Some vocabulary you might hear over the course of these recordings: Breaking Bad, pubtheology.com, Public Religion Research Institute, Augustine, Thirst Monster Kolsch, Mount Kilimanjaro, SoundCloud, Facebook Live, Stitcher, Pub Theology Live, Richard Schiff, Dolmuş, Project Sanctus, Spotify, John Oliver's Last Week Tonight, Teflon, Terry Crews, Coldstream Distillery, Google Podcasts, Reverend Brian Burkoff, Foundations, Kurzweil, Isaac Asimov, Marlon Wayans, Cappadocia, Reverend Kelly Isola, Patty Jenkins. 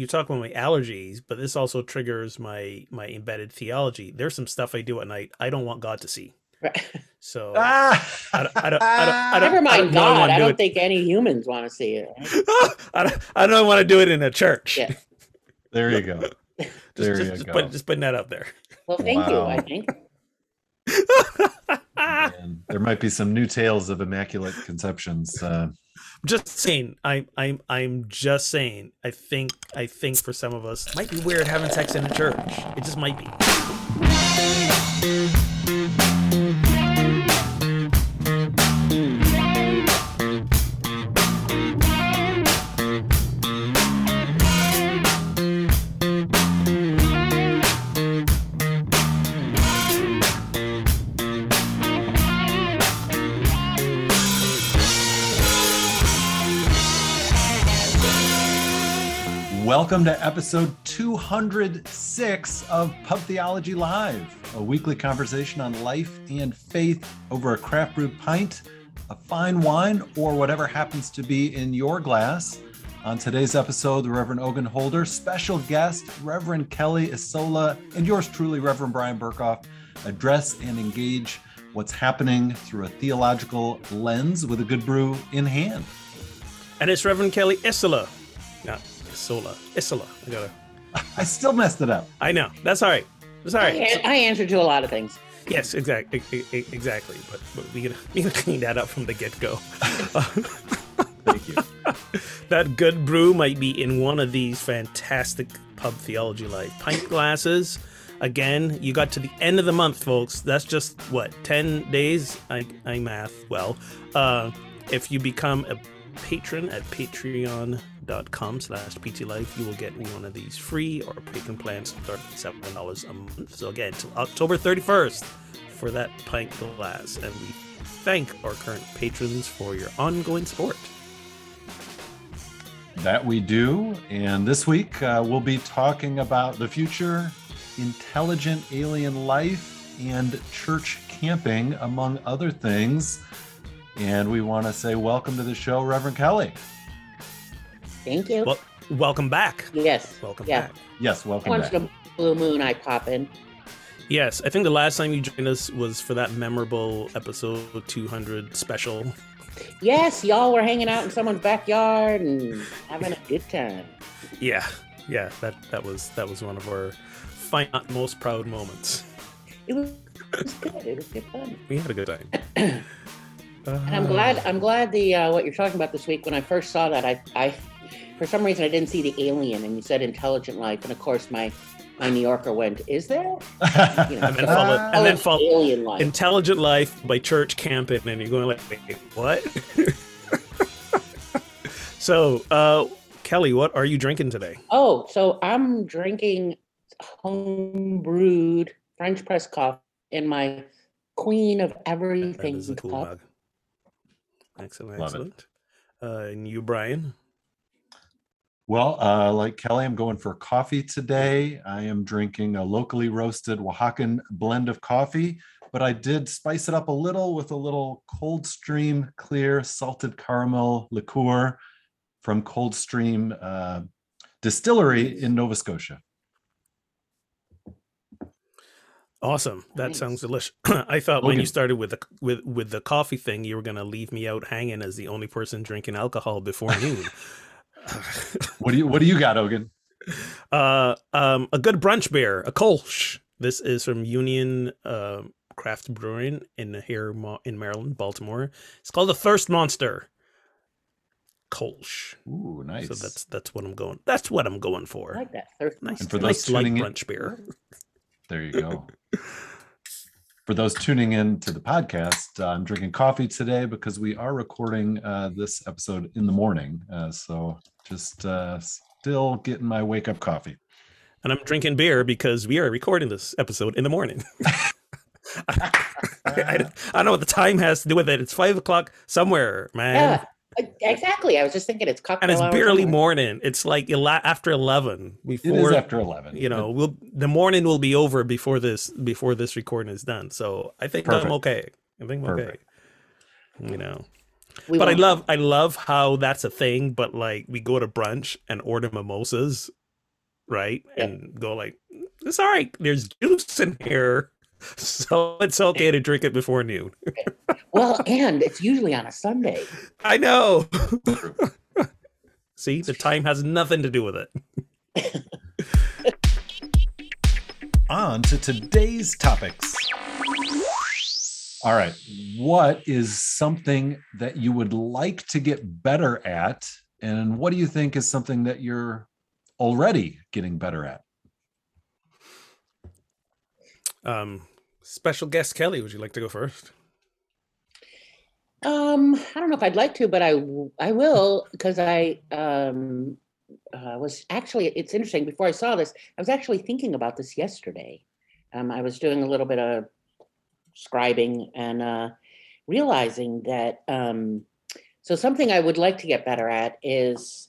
you talk about my allergies, but this also triggers my embedded theology. There's some stuff I do at night I don't want God to see. Right. So never mind God. I don't think any humans want to see it. I don't want to do it in a church. Yeah. There you go. There you go. Just putting that out there. Well, thank you. I think. Man, there might be some new tales of immaculate conceptions. Just saying, I'm just saying. I think for some of us, it might be weird having sex in a church. It just might be. Welcome to episode 206 of Pub Theology Live, a weekly conversation on life and faith over a craft brew pint, a fine wine, or whatever happens to be in your glass. On today's episode, the Reverend Ogun Holder, special guest, Reverend Kelly Isola, and yours truly, Reverend Brian Burkoff, address and engage what's happening through a theological lens with a good brew in hand. And it's Reverend Kelly Isola. Yeah. Isola. I still messed it up. I know. That's all right. I answer to a lot of things. Yes, exactly. But we can clean that up from the get-go. Thank you. That good brew might be in one of these fantastic Pub Theology Live pint glasses. Again, you got to the end of the month, folks. That's just, 10 days? I math well. If you become a patron at patreon.com/ptlife, you will get one of these free, or patron plans $37 a month. So again, till October 31st for that pint glass, and we thank our current patrons for your ongoing support. That we do, and this week we'll be talking about the future, intelligent alien life, and church camping, among other things. And we want to say welcome to the show, Reverend Kelly. Thank you. Well, welcome back. Yes. Welcome back. Once in a blue moon, I pop in. Yes. I think the last time you joined us was for that memorable episode 200 special. Yes. Y'all were hanging out in someone's backyard and having a good time. Yeah. Yeah. That was one of our most proud moments. It was good. It was good fun. We had a good time. And I'm glad what you're talking about this week. When I first saw that, I for some reason I didn't see the alien, and you said intelligent life, and of course my New Yorker went, "Is there?" And then followed alien life, intelligent life by church camping, and you're going like, "Wait, what?" So, Kelly, what are you drinking today? Oh, so I'm drinking home-brewed French press coffee in my Queen of Everything cup. Excellent. And you, Brian? Well, like Kelly, I'm going for coffee today. I am drinking a locally roasted Oaxacan blend of coffee, but I did spice it up a little with a little Coldstream clear salted caramel liqueur from Coldstream Distillery in Nova Scotia. Awesome. That sounds delicious. I thought when you started with the coffee thing, you were going to leave me out hanging as the only person drinking alcohol before noon. What do you got, Ogun? A good brunch beer, a Kolsch. This is from Union Craft Brewing in Maryland, Baltimore. It's called the Thirst Monster Kolsch. Ooh, nice. So that's what I'm going for. I like that. Thirst Monster. And for those tuning in, brunch beer. There you go. For those tuning in to the podcast, I'm drinking coffee today because we are recording this episode in the morning. So just still getting my wake up coffee. And I'm drinking beer because we are recording this episode in the morning. I don't know what the time has to do with it. It's 5 o'clock somewhere, man. Yeah, exactly. I was just thinking it's cocktail. And it's barely morning. It's like after 11. It is after 11. You know, the morning will be over before this recording is done. So I think I'm okay. You know, but I love how that's a thing. But like we go to brunch and order mimosas right? Yeah. And go like, it's all right, there's juice in here, so it's okay to drink it before noon. Well, and it's usually on a Sunday. I know. See, the time has nothing to do with it. On to today's topics. All right. What is something that you would like to get better at? And what do you think is something that you're already getting better at? Special guest Kelly, would you like to go first? I don't know if I'd like to, but I will, because I was actually, it's interesting, before I saw this, I was actually thinking about this yesterday. I was doing a little bit of scribing and realizing that, so something I would like to get better at is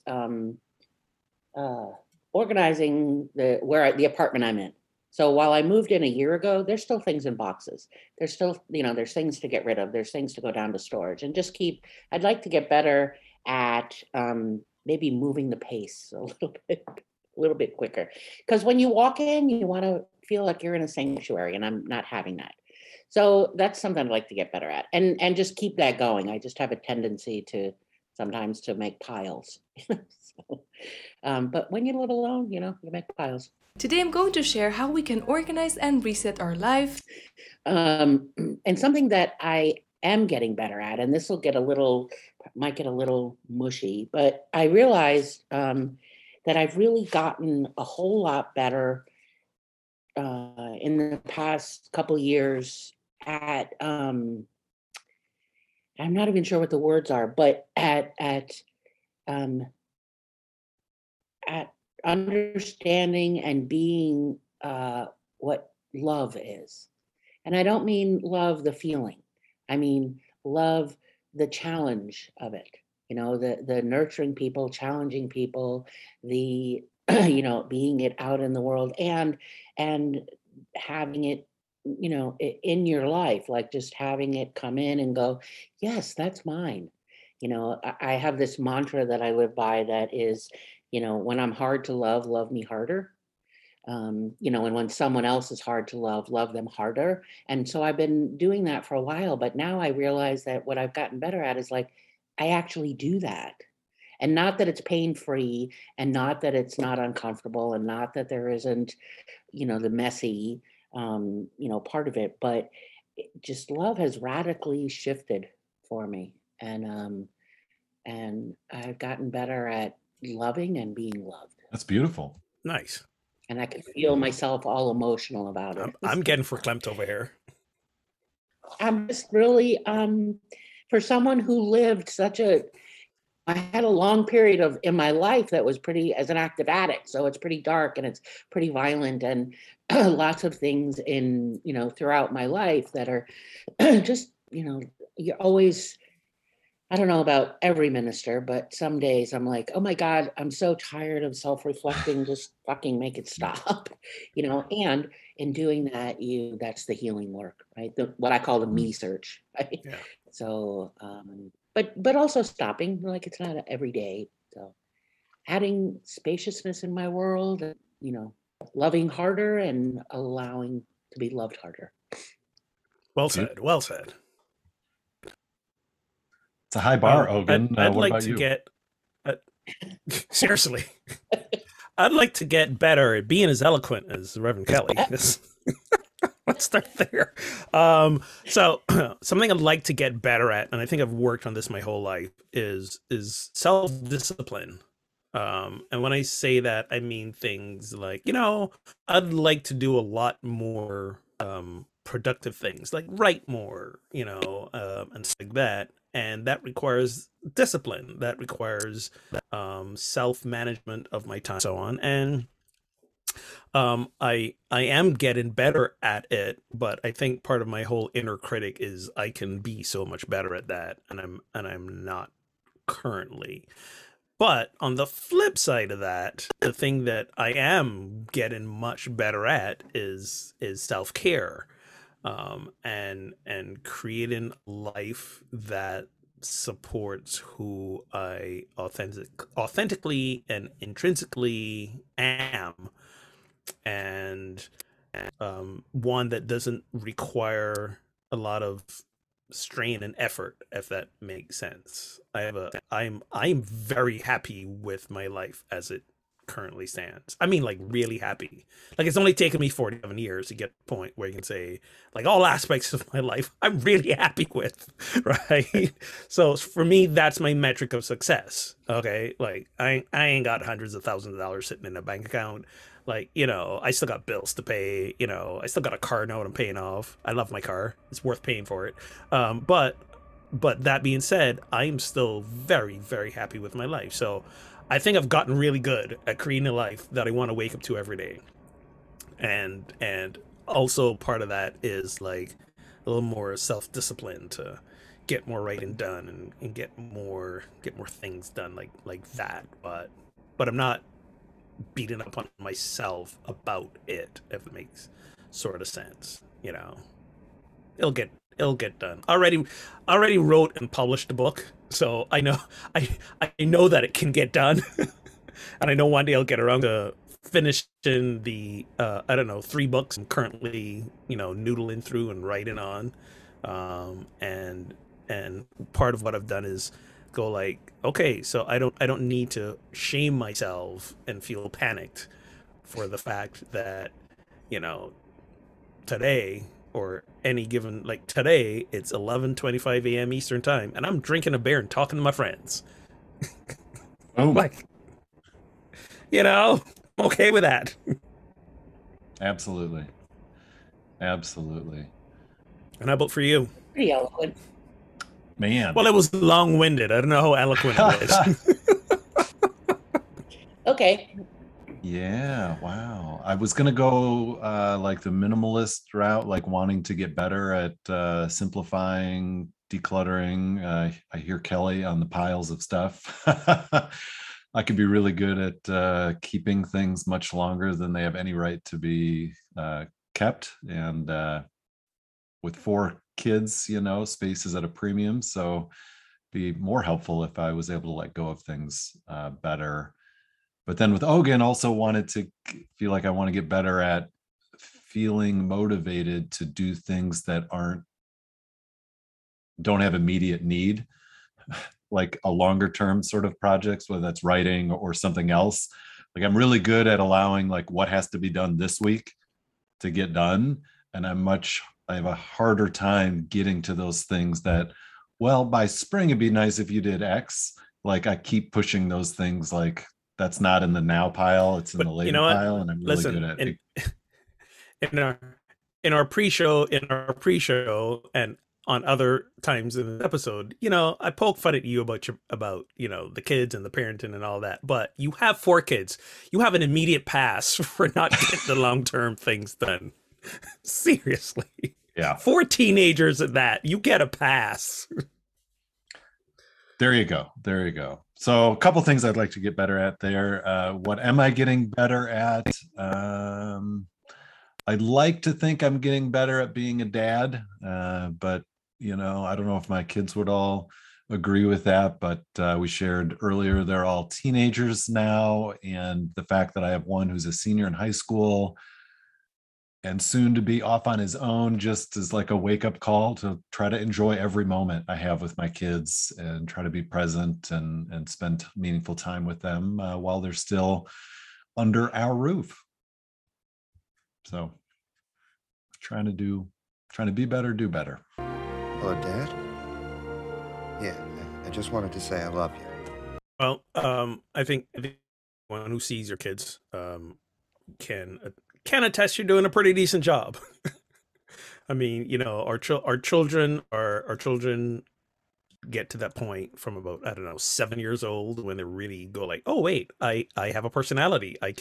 organizing the apartment I'm in. So while I moved in a year ago, there's still things in boxes. There's still, there's things to get rid of. There's things to go down to storage and just keep, I'd like to get better at maybe moving the pace a little bit quicker. Because when you walk in, you want to feel like you're in a sanctuary, and I'm not having that. So that's something I'd like to get better at, and just keep that going. I just have a tendency to sometimes to make piles. But when you live alone, you make piles. Today, I'm going to share how we can organize and reset our life. And something that I am getting better at, and this will get might get a little mushy, but I realized that I've really gotten a whole lot better in the past couple years at I'm not even sure what the words are, but at understanding and being what love is. And I don't mean love the feeling. I mean love the challenge of it. The nurturing people, challenging people, the being it out in the world and having it in your life, like just having it come in and go, yes, that's mine. I have this mantra that I live by that is, when I'm hard to love me harder. And when someone else is hard to love them harder. And so I've been doing that for a while, but now I realize that what I've gotten better at is like, I actually do that. And not that it's pain-free, and not that it's not uncomfortable, and not that there isn't, the messy, part of it, but just love has radically shifted for me. And I've gotten better at loving and being loved. That's beautiful. Nice. And I can feel myself all emotional about it. I'm getting verklempt over here. I'm just really, for someone who lived I had a long period in my life that was pretty, as an active addict, so it's pretty dark and it's pretty violent and lots of things in, throughout my life that are just, you're always, I don't know about every minister, but some days I'm like, oh my God, I'm so tired of self-reflecting, just fucking make it stop, and in doing that, that's the healing work, right? What I call the me search, right? Yeah. So, But also stopping, like it's not every day. So adding spaciousness in my world, loving harder and allowing to be loved harder. Well said. It's a high bar, Ogun. I'd like to get, seriously, I'd like to get better at being as eloquent as Reverend Kelly. Let's start there. So something I'd like to get better at, and I think I've worked on this my whole life, is self-discipline. And when I say that, I mean things like, I'd like to do a lot more productive things, like write more, and stuff like that. And that requires discipline. That requires self-management of my time and so on. And I am getting better at it, but I think part of my whole inner critic is I can be so much better at that, and I'm not currently. But on the flip side of that, the thing that I am getting much better at is self-care, and creating a life that supports who I authentically and intrinsically am, and one that doesn't require a lot of strain and effort, if that makes sense. I'm very happy with my life as it currently stands. I mean, like, really happy. Like, it's only taken me 47 years to get to the point where you can say, like, all aspects of my life I'm really happy with, right? So for me, that's my metric of success. Okay, like I ain't got hundreds of thousands of dollars sitting in a bank account. Like, you know, I still got bills to pay. You know, I still got a car note I'm paying off. I love my car. It's worth paying for it. But that being said, I'm still very, very happy with my life. So I think I've gotten really good at creating a life that I want to wake up to every day. And also part of that is like a little more self-discipline to get more right and done, and get more things done like that. But I'm not beating up on myself about it, if it makes sort of sense. You know, it'll get done. Already wrote and published a book, so I know I know that it can get done. And I know one day I'll get around to finishing the I don't know, 3 books I'm currently, you know, noodling through and writing on. And part of what I've done is go like, okay, so I don't need to shame myself and feel panicked for the fact that, you know, today or any given, like today it's 11:25 a.m. Eastern time and I'm drinking a beer and talking to my friends. Oh, like, you know, I'm okay with that. Absolutely. And how about for you? Pretty eloquent. Man. Well, it was long-winded. I don't know how eloquent it was. Okay. Yeah. Wow. I was going to go like the minimalist route, like wanting to get better at simplifying, decluttering. I hear Kelly on the piles of stuff. I could be really good at keeping things much longer than they have any right to be kept. And with 4 kids, you know, space is at a premium, so be more helpful if I was able to let go of things better. But then with Ogun, also wanted to feel like I want to get better at feeling motivated to do things that don't have immediate need, like a longer term sort of projects, whether that's writing or something else. Like, I'm really good at allowing like what has to be done this week to get done, and I have a harder time getting to those things that, well, by spring it'd be nice if you did X. Like, I keep pushing those things. Like, that's not in the now pile; it's in the later pile. And I'm really good at it. In our pre-show, and on other times in the episode, you know, I poke fun at you about you know, the kids and the parenting and all that. But you have 4 kids; you have an immediate pass for not getting the long-term things done. Seriously. Yeah. 4 teenagers at that. You get a pass. There you go. So a couple things I'd like to get better at there. What am I getting better at? I'd like to think I'm getting better at being a dad, but, you know, I don't know if my kids would all agree with that, but we shared earlier, they're all teenagers now. And the fact that I have one who's a senior in high school and soon to be off on his own just is like a wake up call to try to enjoy every moment I have with my kids and try to be present and spend meaningful time with them while they're still under our roof. So trying to be better, do better. Hello, Dad. Yeah, I just wanted to say I love you. Well, I think anyone who sees your kids can attest you're doing a pretty decent job. I mean, you know, our children get to that point from about, I don't know, 7 years old when they really go like, oh wait, I have a personality. I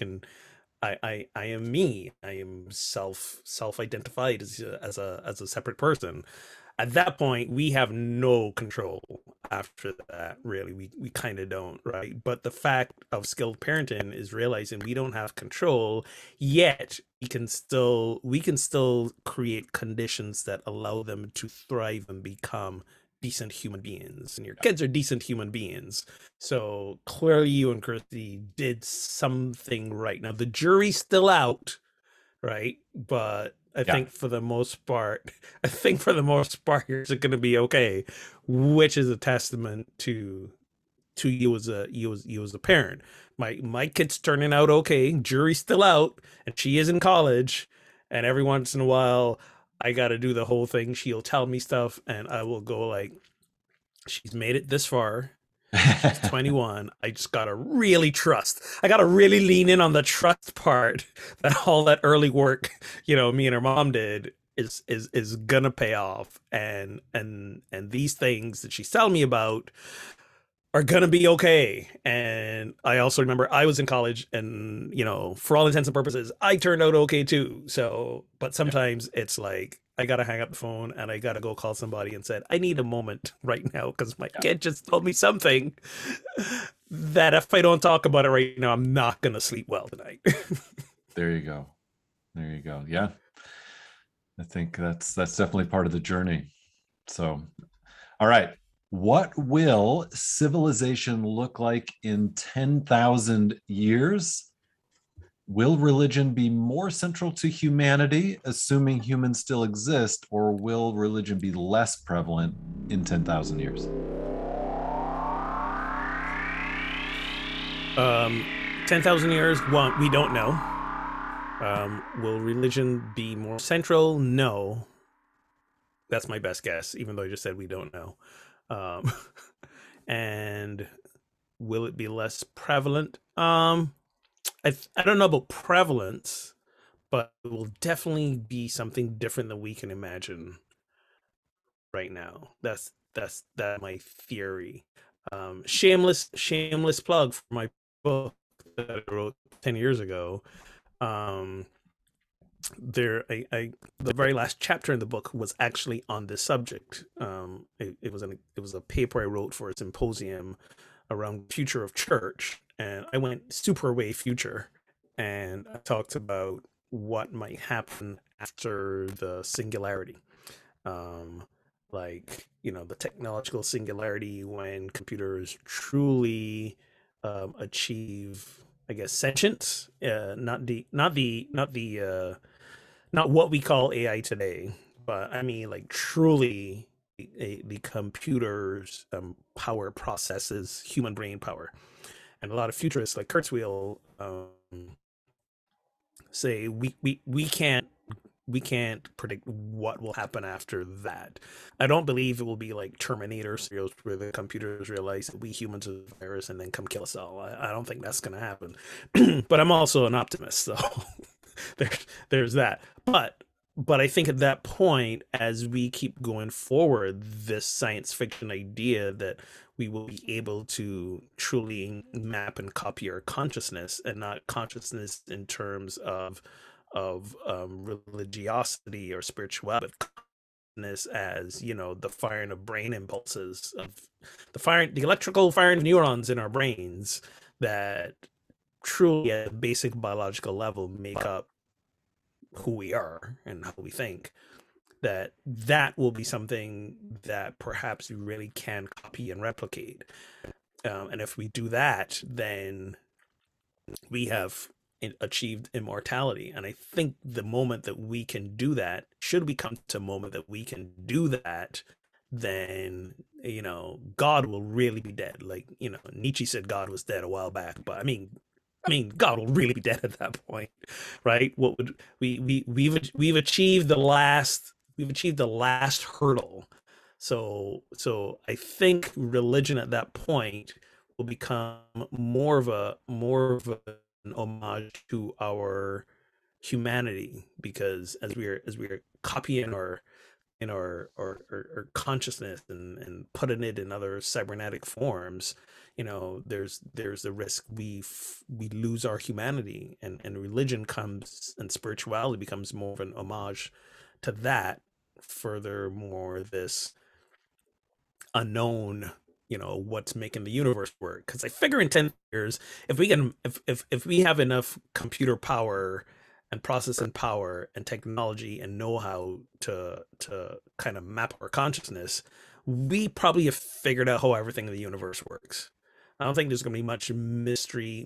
am me. I am self identified as a separate person. At that point, we have no control after that, really. We kind of don't, right? But the fact of skilled parenting is realizing we don't have control, yet we can still create conditions that allow them to thrive and become decent human beings and your kids are decent human beings. So clearly you and Christy did something right. Now the jury's still out, right? But I think for the most part, it's going to be okay, which is a testament to you as a parent. My kid's turning out okay. Jury's still out, and she is in college. And every once in a while, I got to do the whole thing. She'll tell me stuff, and I will go like, she's made it this far. She's 21. I just got to really trust. I got to really lean in on the trust part, that all that early work, you know, me and her mom did is going to pay off. And these things that she's telling me about are going to be okay. And I also remember I was in college and, you know, for all intents and purposes, I turned out okay too. So, but sometimes it's like, I got to hang up the phone and I got to go call somebody and said, I need a moment right now because my kid just told me something that if I don't talk about it right now, I'm not going to sleep well tonight. There you go. There you go. Yeah. I think that's definitely part of the journey. So, all right. What will civilization look like in 10,000 years? Will religion be more central to humanity, assuming humans still exist, or will religion be less prevalent in 10,000 years? 10,000 years, well, we don't know. Will religion be more central? No. That's my best guess, even though I just said we don't know. And will it be less prevalent? I don't know about prevalence, but it will definitely be something different than we can imagine right now. That's my theory. Shameless plug for my book that I wrote 10 years ago. The very last chapter in the book was actually on this subject. It was a paper I wrote for a symposium around the future of church, and I went super way future, and I talked about what might happen after the singularity, like, you know, the technological singularity, when computers truly achieve, I guess, sentience, not what we call AI today, but I mean, like, truly the computer's power processes human brain power. And a lot of futurists like Kurzweil say we can't predict what will happen after that. I don't believe it will be like Terminator serials where the computers realize that we humans are the virus and then come kill us all. I don't think that's going to happen. But I'm also an optimist, so there's that. But I think at that point, as we keep going forward, this science fiction idea that we will be able to truly map and copy our consciousness, and not consciousness in terms of religiosity or spirituality, as, you know, the firing of brain impulses, of the electrical firing of neurons in our brains that truly at a basic biological level make up who we are and how we think, that will be something that perhaps we really can copy and replicate. And if we do that, then we have achieved immortality. And I think the moment that we can do that, should we come to a moment that we can do that, then, you know, God will really be dead. Like, you know, Nietzsche said God was dead a while back, but I mean, God will really be dead at that point, right? What would we've achieved the last hurdle. So I think religion at that point will become more of an homage to our humanity, because as we are copying our consciousness and putting it in other cybernetic forms, you know, there's the risk we lose our humanity, and religion comes, and spirituality becomes more of an homage to that. Furthermore, this unknown, you know, what's making the universe work, because I figure in 10 years, if we have enough computer power and processing power and technology and know-how to kind of map our consciousness, we probably have figured out how everything in the universe works. I don't think there's going to be much mystery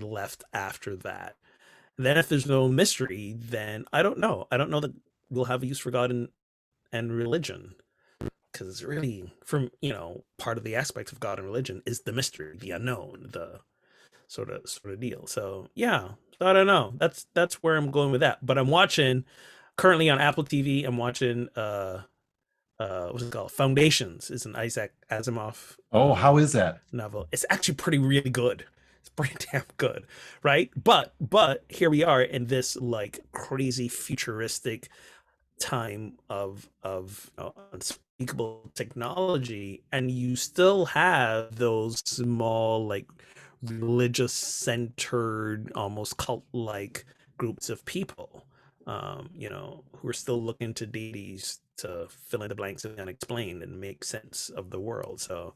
left after that. Then if there's no mystery, then I don't know. I don't know that we'll have a use for God and religion, because it's really, from, you know, part of the aspect of God and religion is the mystery, the unknown, the sort of deal. So yeah, I don't know. That's where I'm going with that. But I'm watching currently on Apple TV. I'm watching what's it called? Foundations is an Isaac Asimov. Oh, how is that novel? It's actually really good. It's pretty damn good, right? But here we are in this like crazy futuristic time of unspeakable technology, and you still have those small like religious centered, almost cult-like groups of people, who are still looking to deities to fill in the blanks and unexplained and make sense of the world. So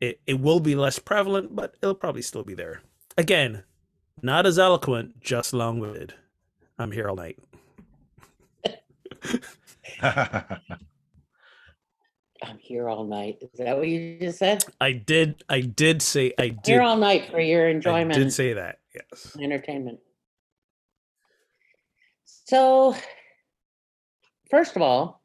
it will be less prevalent, but it'll probably still be there. Again, not as eloquent, just long-winded. I'm here all night. I'm here all night. Is that what you just said? I did say I did. Here all night for your enjoyment. I did say that, yes. Entertainment. So, first of all,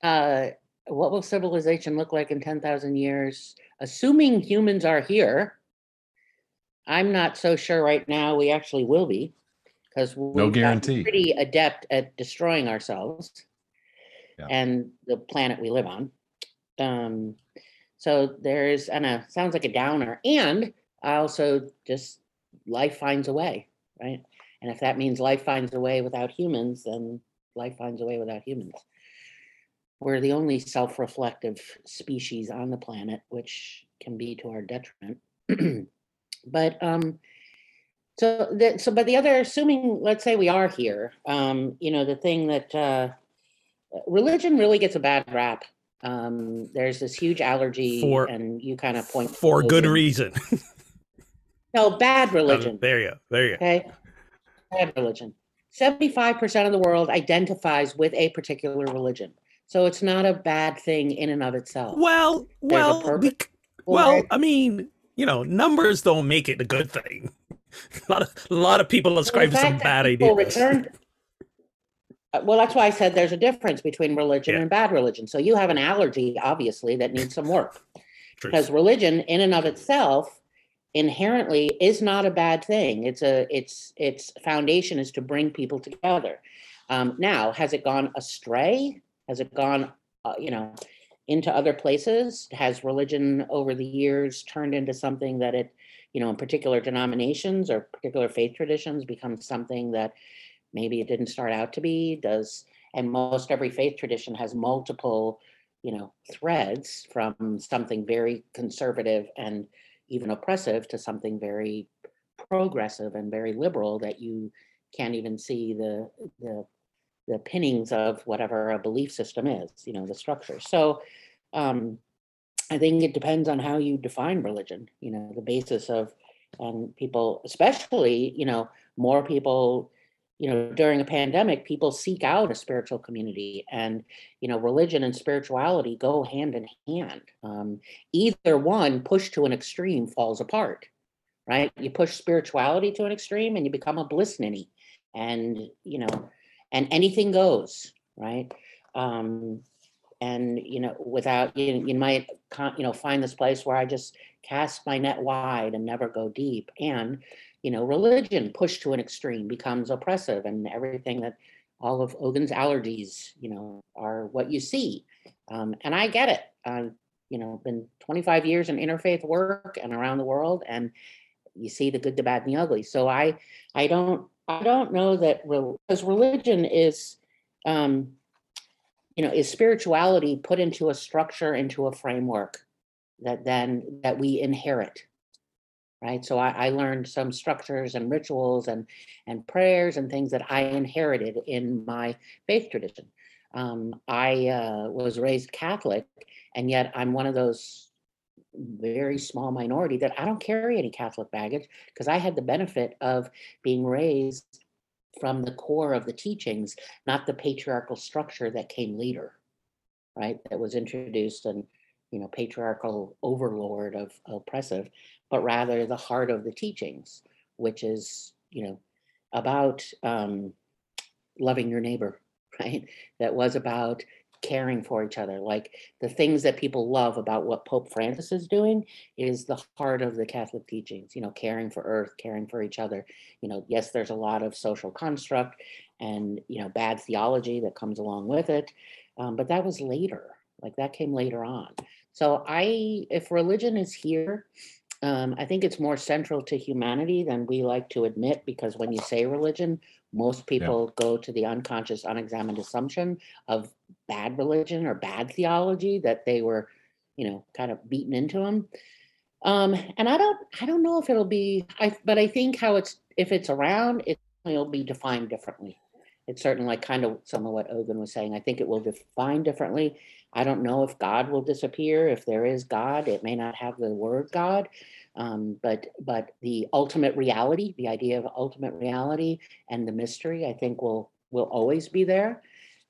what will civilization look like in 10,000 years? Assuming humans are here, I'm not so sure right now we actually will be, because we're pretty adept at destroying ourselves and the planet we live on. So there's, and it sounds like a downer, and also just life finds a way, right? And if that means life finds a way without humans, then life finds a way without humans. We're the only self-reflective species on the planet, which can be to our detriment. But the other, assuming, let's say we are here, the thing that religion really gets a bad rap. There's this huge allergy, and you kind of point for religion. Good reason. No, bad religion. There you go. Okay, bad religion. 75% of the world identifies with a particular religion. So it's not a bad thing in and of itself. Well, I mean, numbers don't make it a good thing. A lot of people ascribe to some bad ideas. Well, that's why I said there's a difference between religion and bad religion. So you have an allergy, obviously, that needs some work. Because religion in and of itself inherently is not a bad thing. Its foundation is to bring people together. Now, has it gone astray? Has it gone, into other places? Has religion over the years turned into something that it, in particular denominations or particular faith traditions becomes something that maybe it didn't start out to be? And most every faith tradition has multiple, threads, from something very conservative and even oppressive to something very progressive and very liberal, that you can't even see the pinnings of whatever a belief system is, the structure. So I think it depends on how you define religion, the basis of, and people, especially, more people, during a pandemic, people seek out a spiritual community, and, religion and spirituality go hand in hand. Either one pushed to an extreme falls apart, right? You push spirituality to an extreme and you become a bliss ninny, and, and anything goes, right? Without, you might, find this place where I just cast my net wide and never go deep. And, religion pushed to an extreme becomes oppressive, and everything that, all of Ogun's allergies, are what you see. And I get it. I've, been 25 years in interfaith work and around the world, and you see the good, the bad, and the ugly. So I don't know that, because religion is, is spirituality put into a structure, into a framework that we inherit, right? So I learned some structures and rituals and prayers and things that I inherited in my faith tradition. I was raised Catholic, and yet I'm one of those very small minority that I don't carry any Catholic baggage, because I had the benefit of being raised from the core of the teachings, not the patriarchal structure that came later, right, that was introduced and, you know, patriarchal overlord of oppressive, but rather the heart of the teachings, which is, you know, about loving your neighbor, right? That was about caring for each other. Like the things that people love about what Pope Francis is doing is the heart of the Catholic teachings, you know, caring for earth, caring for each other. You know, yes, there's a lot of social construct and, you know, bad theology that comes along with it. But that was later, like that came later on. So if religion is here, I think it's more central to humanity than we like to admit, because when you say religion, most people go to the unconscious, unexamined assumption of bad religion or bad theology that they were, you know, kind of beaten into them. And I don't know if it'll be, but I think if it's around, it'll be defined differently. It's certainly like kind of some of what Ogun was saying. I think it will define differently. I don't know if God will disappear. If there is God, it may not have the word God, but the ultimate reality, the idea of ultimate reality and the mystery, I think will always be there,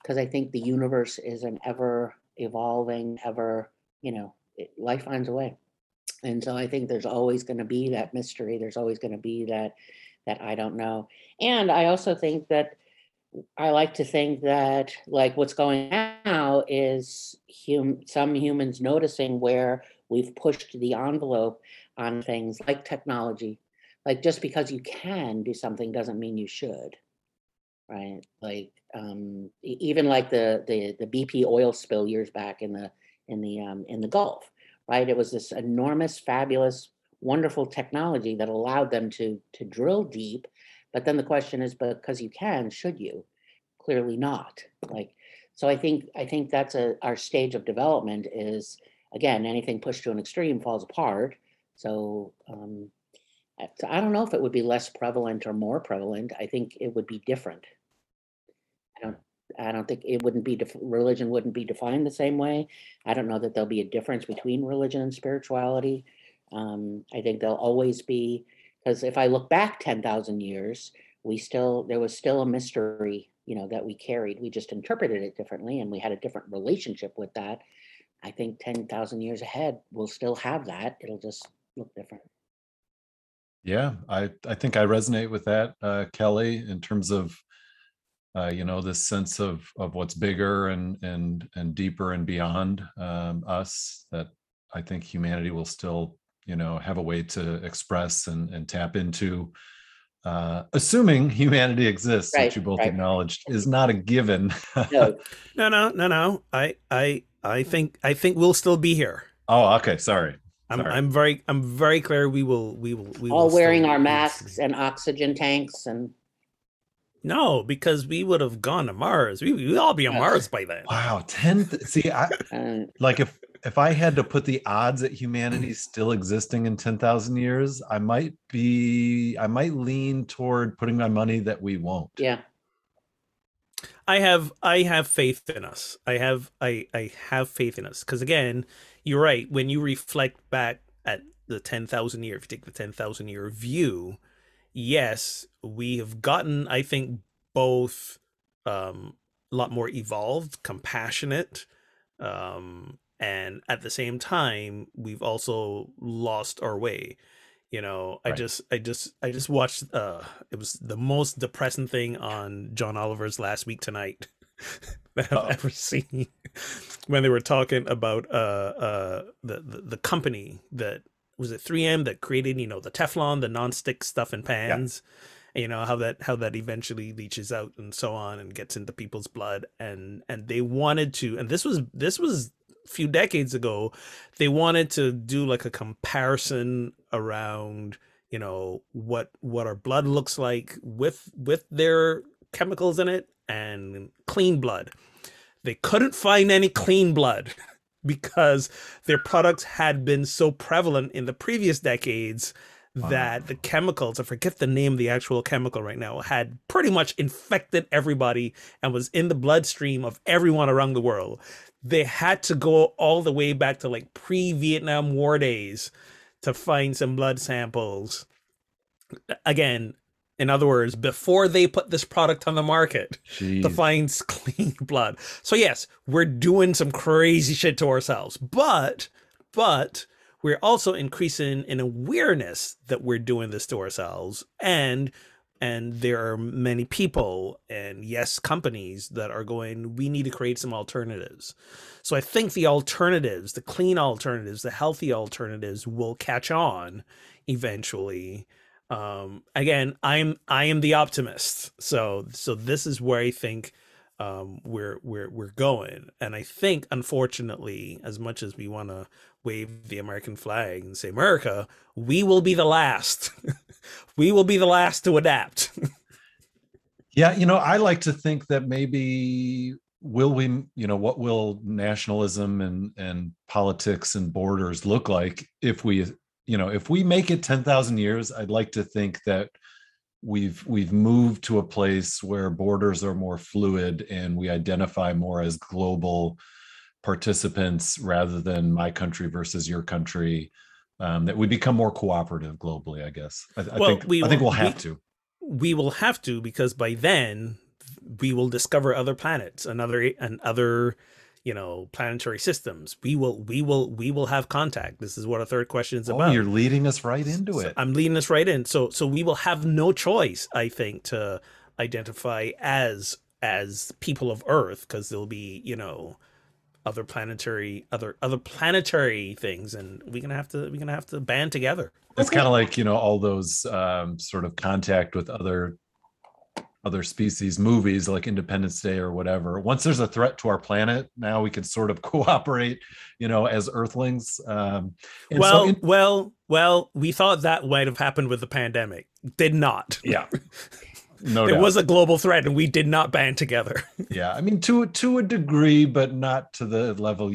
because I think the universe is an ever evolving, ever, you know, life finds a way. And so I think there's always going to be that mystery. There's always going to be that I don't know. And I also think that I like to think that, like, what's going on now is some humans noticing where we've pushed the envelope on things like technology. Like, just because you can do something doesn't mean you should, right? Like, even like the BP oil spill years back in the Gulf, right? It was this enormous, fabulous, wonderful technology that allowed them to drill deep. But then the question is, because you can, should you? Clearly not. Like, so I think that's our stage of development is, again, anything pushed to an extreme falls apart. So I don't know if it would be less prevalent or more prevalent. I think it would be different. I don't think it wouldn't be, religion wouldn't be defined the same way. I don't know that there'll be a difference between religion and spirituality. I think there'll always be. Because if I look back 10,000 years, there was still a mystery, you know, that we carried. We just interpreted it differently, and we had a different relationship with that. I think 10,000 years ahead, we'll still have that. It'll just look different. Yeah, I think I resonate with that, Kelly, in terms of, you know, this sense of what's bigger and deeper and beyond us, that I think humanity will still, you know, have a way to express and tap into, assuming humanity exists, right, which you both acknowledged is not a given. No. I think we'll still be here. Oh, okay. Sorry. I'm very clear. We will all wearing our masks and oxygen tanks and. No, because we would have gone to Mars. We'd all be on Mars by then. Wow. If I had to put the odds at humanity still existing in 10,000 years, I might lean toward putting my money that we won't. Yeah. I have faith in us. I have faith in us. Because again, you're right. When you reflect back at the 10,000 year, if you take the 10,000 year view, yes, we have gotten, I think, both a lot more evolved, compassionate, and at the same time, we've also lost our way. You know, right. I just watched, it was the most depressing thing on John Oliver's Last Week Tonight that I've ever seen, when they were talking about the company that was it 3M that created, you know, the Teflon, the nonstick stuff in pans, and, you know, how that eventually leaches out and so on and gets into people's blood. And they wanted to, and this was few decades ago, they wanted to do like a comparison around, you know, what our blood looks like with their chemicals in it and clean blood. They couldn't find any clean blood because their products had been so prevalent in the previous decades that the chemicals, I forget the name of the actual chemical right now, had pretty much infected everybody and was in the bloodstream of everyone around the world. They had to go all the way back to like pre-Vietnam War days to find some blood samples. Again, In other words, before they put this product on the market, to find clean blood. So yes, we're doing some crazy shit to ourselves, but we're also increasing in awareness that we're doing this to ourselves. And there are many people and yes, companies that are going, we need to create some alternatives. So I think the alternatives, the clean alternatives, the healthy alternatives will catch on eventually. Again, I am the optimist. So this is where I think we're going. And I think, unfortunately, as much as we want to wave the American flag and say America, we will be the last. We will be the last to adapt. Yeah, I like to think that maybe what will nationalism and politics and borders look like if we if we make it 10,000 years, I'd like to think that we've moved to a place where borders are more fluid and we identify more as global participants rather than my country versus your country, that we become more cooperative globally, I guess. We will have to, because by then we will discover other planets, and other planetary systems. We will have contact. This is what our third question is about. You're leading us right into it. I'm leading us right in. So we will have no choice, I think, to identify as people of Earth, because there'll be, other planetary things, and we're gonna have to band together. It's kind of like, all those sort of contact with other species movies like Independence Day or whatever. Once there's a threat to our planet, now we can sort of cooperate, as Earthlings. We thought that might have happened with the pandemic. Did not. Yeah. No doubt. It was a global threat and we did not band together. Yeah. I mean, to a degree, but not to the level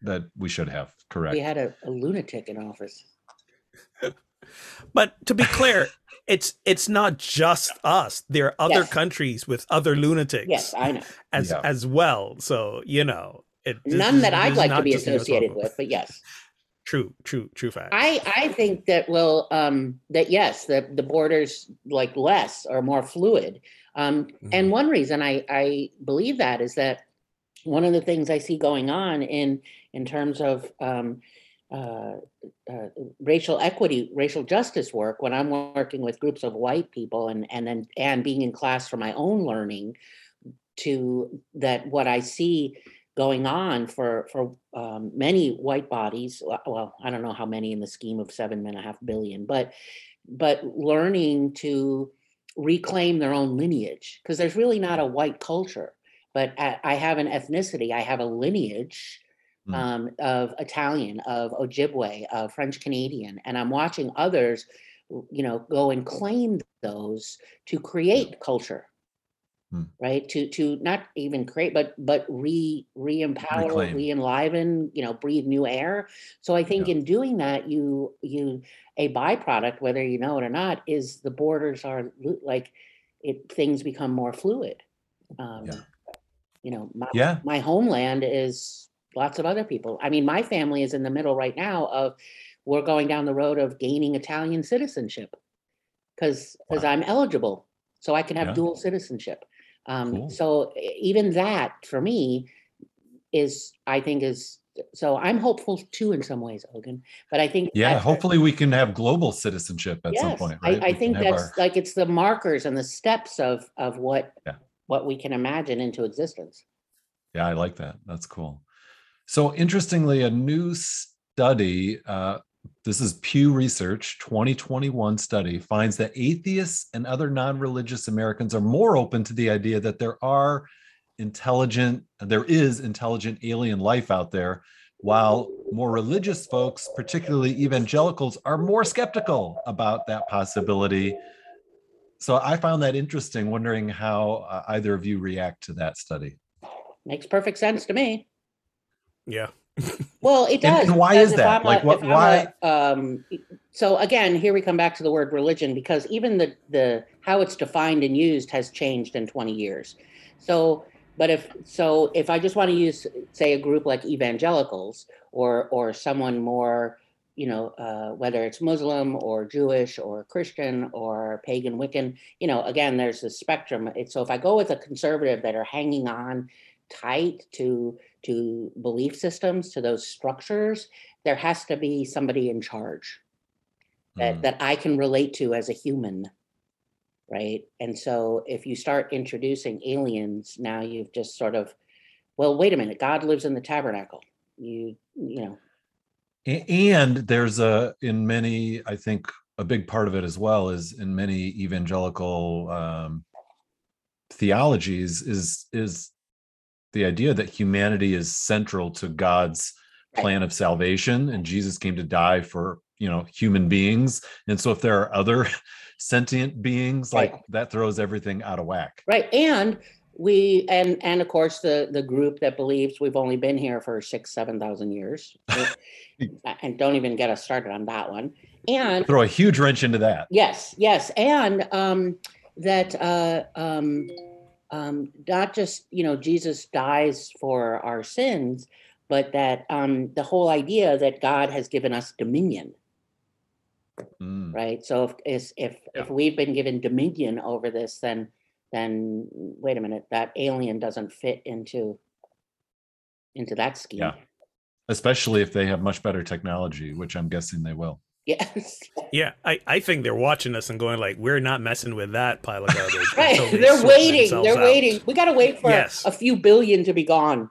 that we should have. Correct. We had a lunatic in office. But to be clear, it's not just us. There are other countries with other lunatics. Yes, I know. As well. So, none that I'd like to be associated with, but yes. True fact. I think that the borders like less or more fluid. And one reason I believe that is that one of the things I see going on in terms of racial equity, racial justice work, when I'm working with groups of white people and then being in class for my own learning, to that what I see going on for many white bodies, well, I don't know how many in the scheme of 7.5 billion, but learning to reclaim their own lineage, because there's really not a white culture, but I have an ethnicity, I have a lineage. Of Italian, of Ojibwe, of French Canadian, and I'm watching others, go and claim those to create culture, right? To not even create, but re-empower, reclaim, re-enliven, breathe new air. So I think in doing that, you a byproduct, whether you know it or not, is the borders are like it. Things become more fluid. My homeland is lots of other people. I mean, my family is in the middle right now of, we're going down the road of gaining Italian citizenship because I'm eligible, so I can have dual citizenship. Cool. So even that for me is I'm hopeful too in some ways, Ogun, but I think. Yeah. Hopefully we can have global citizenship at some point. Right? I think that's it's the markers and the steps of what we can imagine into existence. Yeah. I like that. That's cool. So interestingly, a new study, this is Pew Research 2021 study, finds that atheists and other non-religious Americans are more open to the idea that there is intelligent alien life out there, while more religious folks, particularly evangelicals, are more skeptical about that possibility. So I found that interesting, wondering how either of you react to that study. Makes perfect sense to me. Yeah. Well, it does. And why is that? So again, here we come back to the word religion, because even the how it's defined and used has changed in 20 years. But if I just want to use, say, a group like evangelicals or someone more, whether it's Muslim or Jewish or Christian or pagan Wiccan, again, there's the spectrum. So if I go with a conservative that are hanging on tight to belief systems, to those structures, there has to be somebody in charge that I can relate to as a human, right? And so if you start introducing aliens, now you've just sort of, well, wait a minute, God lives in the tabernacle, you know. And there's I think a big part of it as well is in many evangelical theologies is the idea that humanity is central to God's plan of salvation, and Jesus came to die for human beings. And so if there are other sentient beings, like that throws everything out of whack. Right. And we of course the group that believes we've only been here for 6,000-7,000 years. And don't even get us started on that one. And throw a huge wrench into that. Yes. And not just, Jesus dies for our sins, but that the whole idea that God has given us dominion. Right. So if we've been given dominion over this, then wait a minute, that alien doesn't fit into that scheme. Yeah. Especially if they have much better technology, which I'm guessing they will. Yes. Yeah. I think they're watching us and going like, we're not messing with that pile of garbage. Right. They're waiting. We got to wait for a few billion to be gone.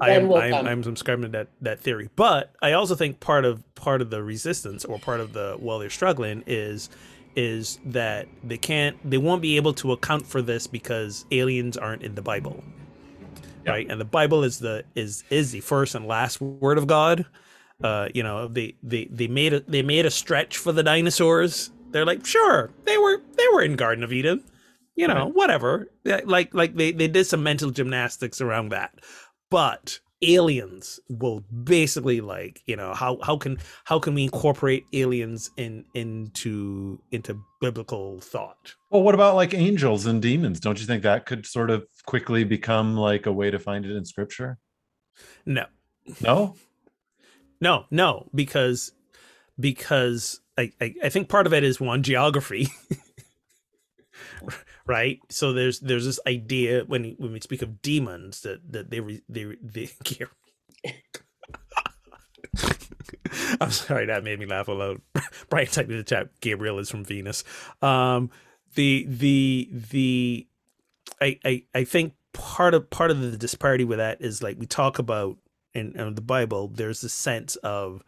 I'm subscribing to that theory, but I also think part of the resistance or part of the they're struggling is that they won't be able to account for this because aliens aren't in the Bible, right? And the Bible is the first and last word of God. They made a stretch for the dinosaurs. They're like, sure, they were in Garden of Eden, whatever. Like they did some mental gymnastics around that. But aliens will basically how can we incorporate aliens into biblical thought? Well, what about like angels and demons? Don't you think that could sort of quickly become like a way to find it in scripture? No, because I think part of it is one, geography. Right, so there's this idea when we speak of demons that they I'm sorry, that made me laugh aloud. Brian typed in the chat, Gabriel is from Venus. I think part of the disparity with that is like we talk about in the Bible. There's this sense of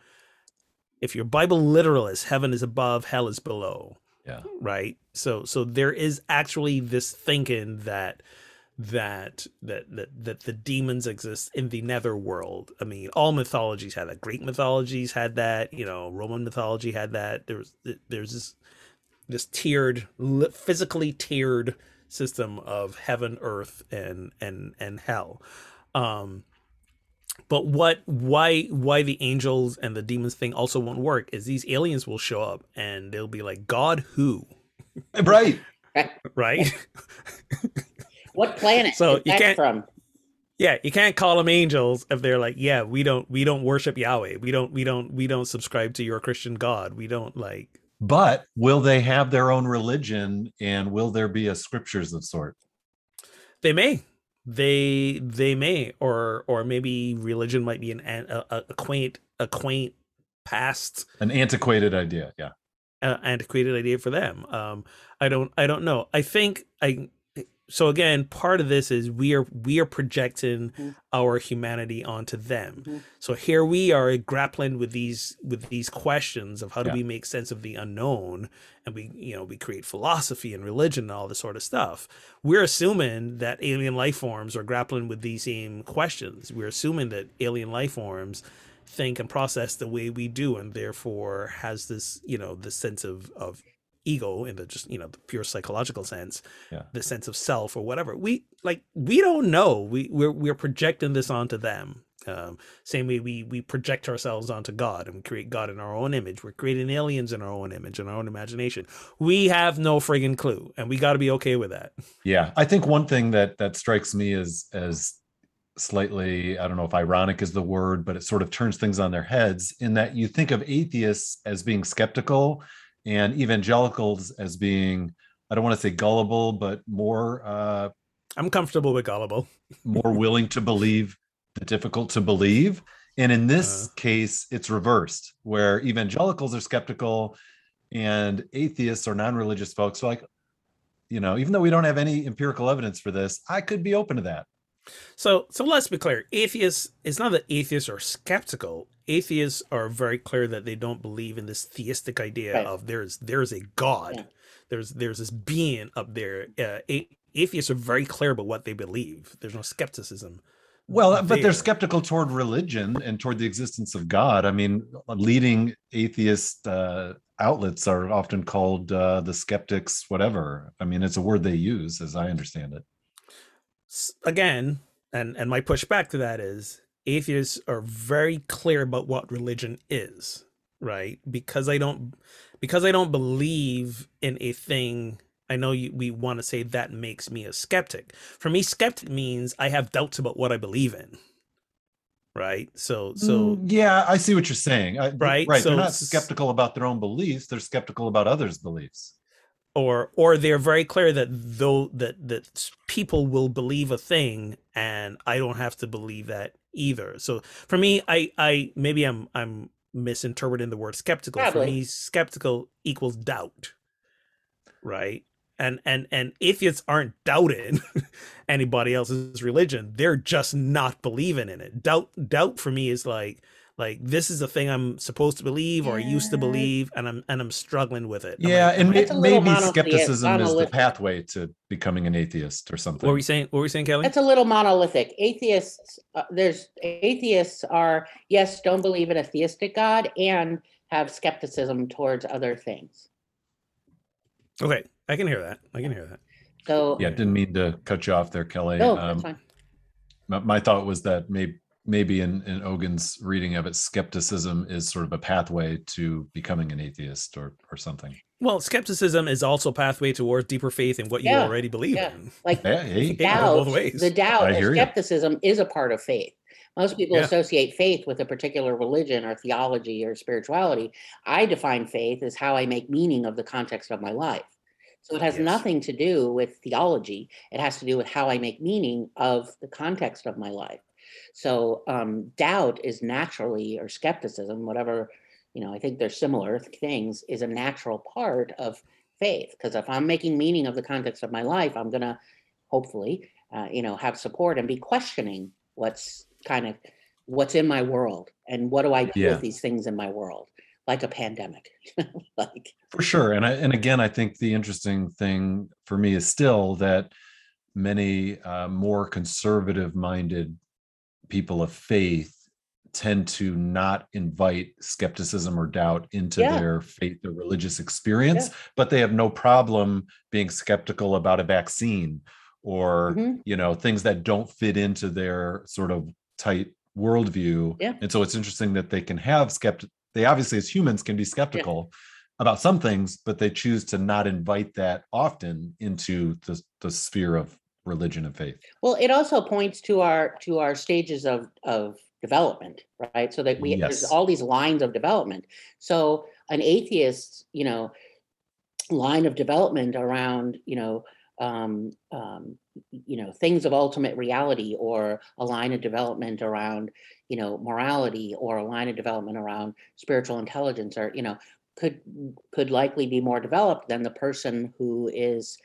if your Bible literalist, heaven is above, hell is below. Yeah. Right. So there is actually this thinking that the demons exist in the netherworld. I mean, all mythologies had that. Greek mythologies had that. Roman mythology had that. There's this tiered, physically tiered system of heaven, earth, and hell. But why the angels and the demons thing also won't work is these aliens will show up and they'll be like, God who? Right? What planet so you can't from? Yeah, you can't call them angels if they're like, yeah, we don't worship Yahweh. We don't subscribe to your Christian God. We don't like. But will they have their own religion, and will there be a scriptures of sort? They may. They may, or maybe religion might be a quaint past, an antiquated idea, antiquated idea for them. I don't know. I think so again, part of this is we are projecting our humanity onto them. So here we are grappling with these questions of how do we make sense of the unknown, and we create philosophy and religion and all this sort of stuff. We're assuming that alien life forms are grappling with these same questions. We're assuming that alien life forms think and process the way we do, and therefore has this the sense of ego in the just the pure psychological sense, the sense of self or whatever. We don't know. We're projecting this onto them. Same way we project ourselves onto God, and we create God in our own image. We're creating aliens in our own image and our own imagination. We have no friggin' clue, and we got to be okay with that. Yeah, I think one thing that strikes me as slightly, I don't know if ironic is the word, but it sort of turns things on their heads in that you think of atheists as being skeptical and evangelicals as being, I don't want to say gullible, but more... I'm comfortable with gullible. more willing to believe the difficult to believe. And in this case, it's reversed, where evangelicals are skeptical and atheists or non-religious folks are like, you know, even though we don't have any empirical evidence for this, I could be open to that. So let's be clear. Atheists, it's not that atheists are skeptical. Atheists are very clear that they don't believe in this theistic idea of there's a God. Yeah. There's this being up there. Atheists are very clear about what they believe. There's no skepticism. Well, but they're skeptical toward religion and toward the existence of God. I mean, leading atheist outlets are often called the skeptics, whatever. I mean, it's a word they use, as I understand it. Again, and my pushback to that is atheists are very clear about what religion is, right? Because I don't believe in a thing. I know we want to say that makes me a skeptic. For me, skeptic means I have doubts about what I believe in, right? So yeah, I see what you're saying. Right. So, they're not skeptical about their own beliefs; they're skeptical about others' beliefs. Or they're very clear that that people will believe a thing, and I don't have to believe that either. So for me, I maybe I'm misinterpreting the word skeptical. Probably. For me, skeptical equals doubt, right? And atheists aren't doubting anybody else's religion. They're just not believing in it. Doubt for me is like this is the thing I'm supposed to believe or used to believe, and I'm struggling with it. Yeah, and maybe skepticism is the pathway to becoming an atheist or something. What were we saying, Kelly? That's a little monolithic. Atheists are yes, don't believe in a theistic God and have skepticism towards other things. Okay, I can hear that. So yeah, didn't mean to cut you off there, Kelly. No, that's fine. My thought was that maybe in Ogun's reading of it, skepticism is sort of a pathway to becoming an atheist or something. Well, skepticism is also a pathway towards deeper faith in what you already believe in. Like doubt, both ways. The doubt and skepticism is a part of faith. Most people associate faith with a particular religion or theology or spirituality. I define faith as how I make meaning of the context of my life. So it has nothing to do with theology. It has to do with how I make meaning of the context of my life. So doubt is naturally, or skepticism, whatever, you know, I think they're similar things, is a natural part of faith. Because if I'm making meaning of the context of my life, I'm going to hopefully, have support and be questioning what's in my world and what do I do with these things in my world, like a pandemic. For sure. And again, I think the interesting thing for me is still that many more conservative minded people of faith tend to not invite skepticism or doubt into their faith or religious experience, but they have no problem being skeptical about a vaccine or things that don't fit into their sort of tight worldview. Yeah. And so it's interesting that they can have they obviously as humans can be skeptical about some things, but they choose to not invite that often into the sphere of religion and faith. Well, it also points to our stages of development, right? So that there's all these lines of development. So an atheist, line of development around, things of ultimate reality, or a line of development around, morality, or a line of development around spiritual intelligence, or, could likely be more developed than the person who is,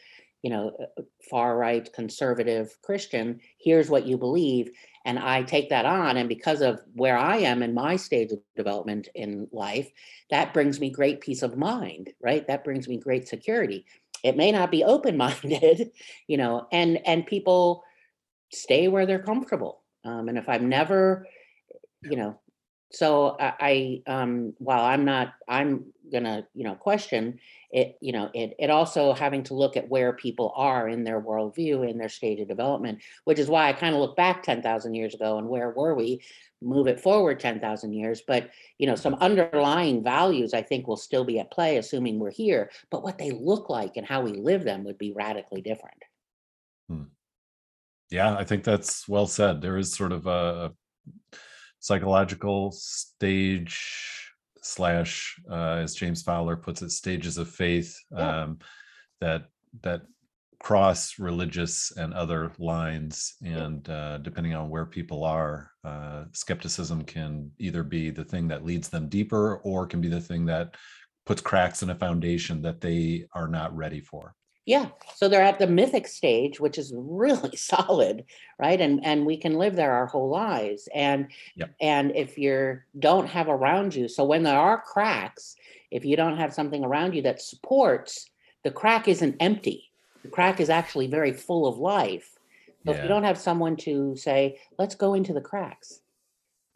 far right, conservative Christian. Here's what you believe, and I take that on. And because of where I am in my stage of development in life, that brings me great peace of mind, right? That brings me great security. It may not be open-minded, and people stay where they're comfortable. And if I'm never, so I while I'm gonna, question it, it also having to look at where people are in their worldview, in their stage of development, which is why I kind of look back 10,000 years ago and where were we, move it forward 10,000 years. But, some underlying values I think will still be at play, assuming we're here, but what they look like and how we live them would be radically different. Yeah, I think that's well said. There is sort of a psychological stage slash, as James Fowler puts it, stages of faith, that cross religious and other lines. And depending on where people are, skepticism can either be the thing that leads them deeper, or can be the thing that puts cracks in a foundation that they are not ready for. Yeah. So they're at the mythic stage, which is really solid, right? And we can live there our whole lives. And and if you don't have around you, so when there are cracks, if you don't have something around you that supports, the crack isn't empty. The crack is actually very full of life. So if you don't have someone to say, let's go into the cracks,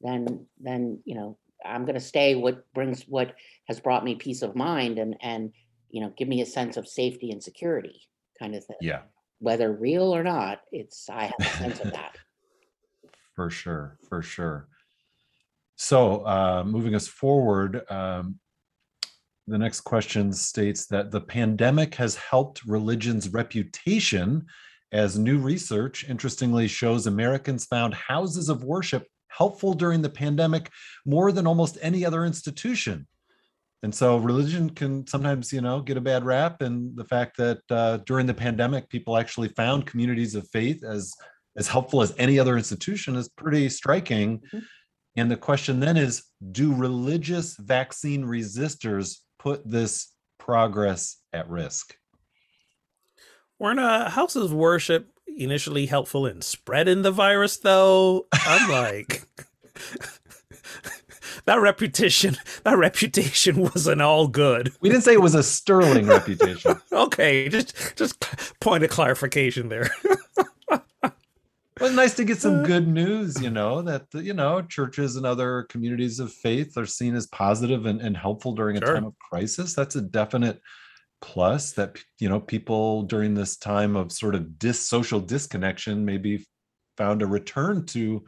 then you know, I'm going to stay what has brought me peace of mind and you know, give me a sense of safety and security kind of thing. Yeah. Whether real or not, I have a sense of that. For sure. For sure. So moving us forward, the next question states that the pandemic has helped religion's reputation, as new research, interestingly, shows Americans found houses of worship helpful during the pandemic more than almost any other institution. And so religion can sometimes, you know, get a bad rap. And the fact that during the pandemic, people actually found communities of faith as helpful as any other institution is pretty striking. Mm-hmm. And the question then is, do religious vaccine resistors put this progress at risk? Weren't houses of worship initially helpful in spreading the virus, though? I'm like... That reputation wasn't all good. We didn't say it was a sterling reputation. Okay, just point of clarification there. Well, nice to get some good news, you know, that, you know, churches and other communities of faith are seen as positive and helpful during a time of crisis. That's a definite plus, that, you know, people during this time of sort of social disconnection maybe found a return to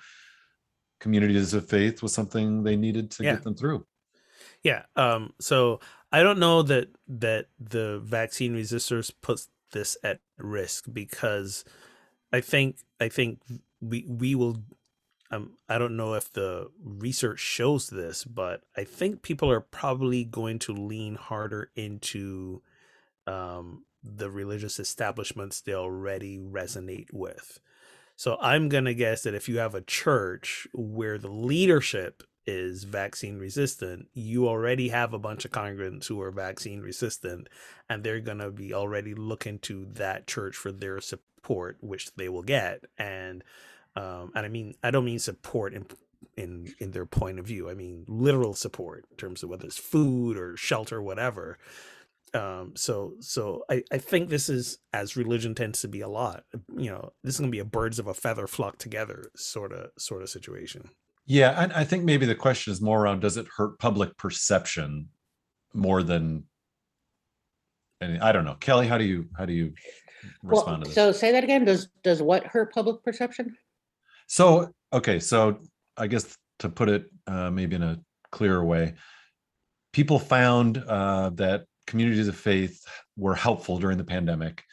communities of faith was something they needed to get them through. So I don't know that the vaccine resistors puts this at risk, because I think we will, I don't know if the research shows this, but I think people are probably going to lean harder into the religious establishments they already resonate with. So I'm going to guess that if you have a church where the leadership is vaccine resistant, you already have a bunch of congregants who are vaccine resistant, and they're going to be already looking to that church for their support, which they will get. And I mean, I don't mean support in their point of view. I mean, literal support in terms of whether it's food or shelter, whatever. So I think this is, as religion tends to be a lot, you know, this is going to be a birds of a feather flock together sort of situation. Yeah. And I think maybe the question is more around, does it hurt public perception more than, and I don't know, Kelly, how do you respond to this? So say that again, does what hurt public perception? So, okay. So I guess to put it maybe in a clearer way, people found that communities of faith were helpful during the pandemic,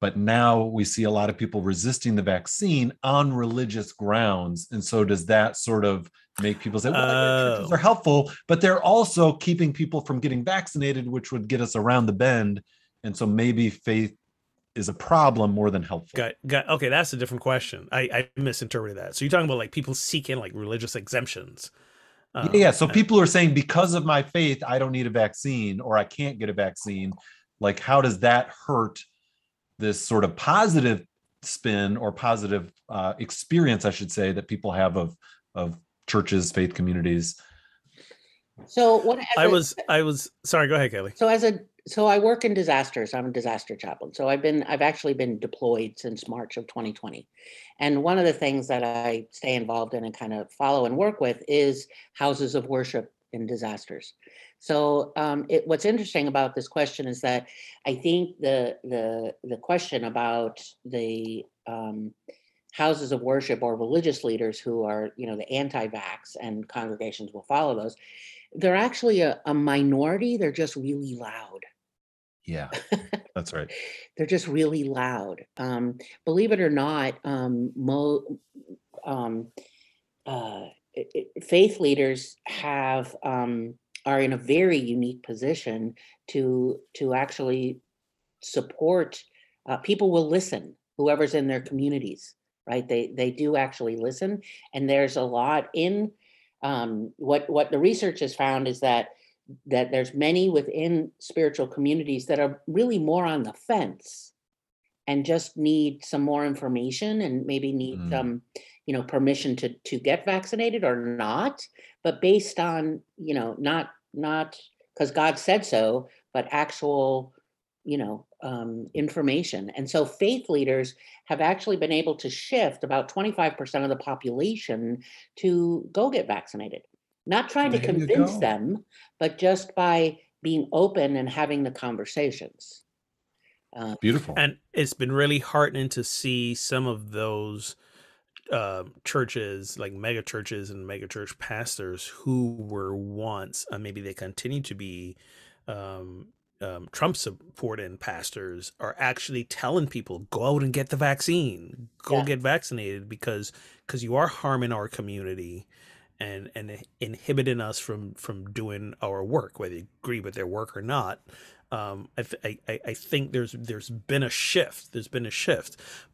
but now we see a lot of people resisting the vaccine on religious grounds. And so does that sort of make people say, well, churches are helpful, but they're also keeping people from getting vaccinated, which would get us around the bend. And so maybe faith is a problem more than helpful. Okay, that's a different question. I misinterpreted that. So you're talking about like people seeking like religious exemptions. So people are saying, because of my faith, I don't need a vaccine, or I can't get a vaccine. Like, how does that hurt this sort of positive spin or positive experience, I should say, that people have of churches, faith communities? So what I was sorry, go ahead, Kelly. So I work in disasters. I'm a disaster chaplain. So I've actually been deployed since March of 2020. And one of the things that I stay involved in and kind of follow and work with is houses of worship in disasters. So what's interesting about this question is that I think the question about the houses of worship or religious leaders who are, you know, the anti-vax, and congregations will follow those, they're actually a minority. They're just really loud. Yeah, that's right. They're just really loud. Believe it or not, faith leaders have are in a very unique position to actually support. People will listen, whoever's in their communities, right? They do actually listen, and there's a lot in what the research has found is that there's many within spiritual communities that are really more on the fence and just need some more information and maybe need permission to get vaccinated or not, but based on, not because God said so, but actual, information. And so faith leaders have actually been able to shift about 25% of the population to go get vaccinated. Not trying to convince them, but just by being open and having the conversations. Beautiful. And it's been really heartening to see some of those churches, like mega churches and mega church pastors who were once, maybe they continue to be Trump supporting pastors, are actually telling people, go out and get the vaccine, get vaccinated because you are harming our community. And inhibiting us from doing our work, whether you agree with their work or not. I think there's been a shift.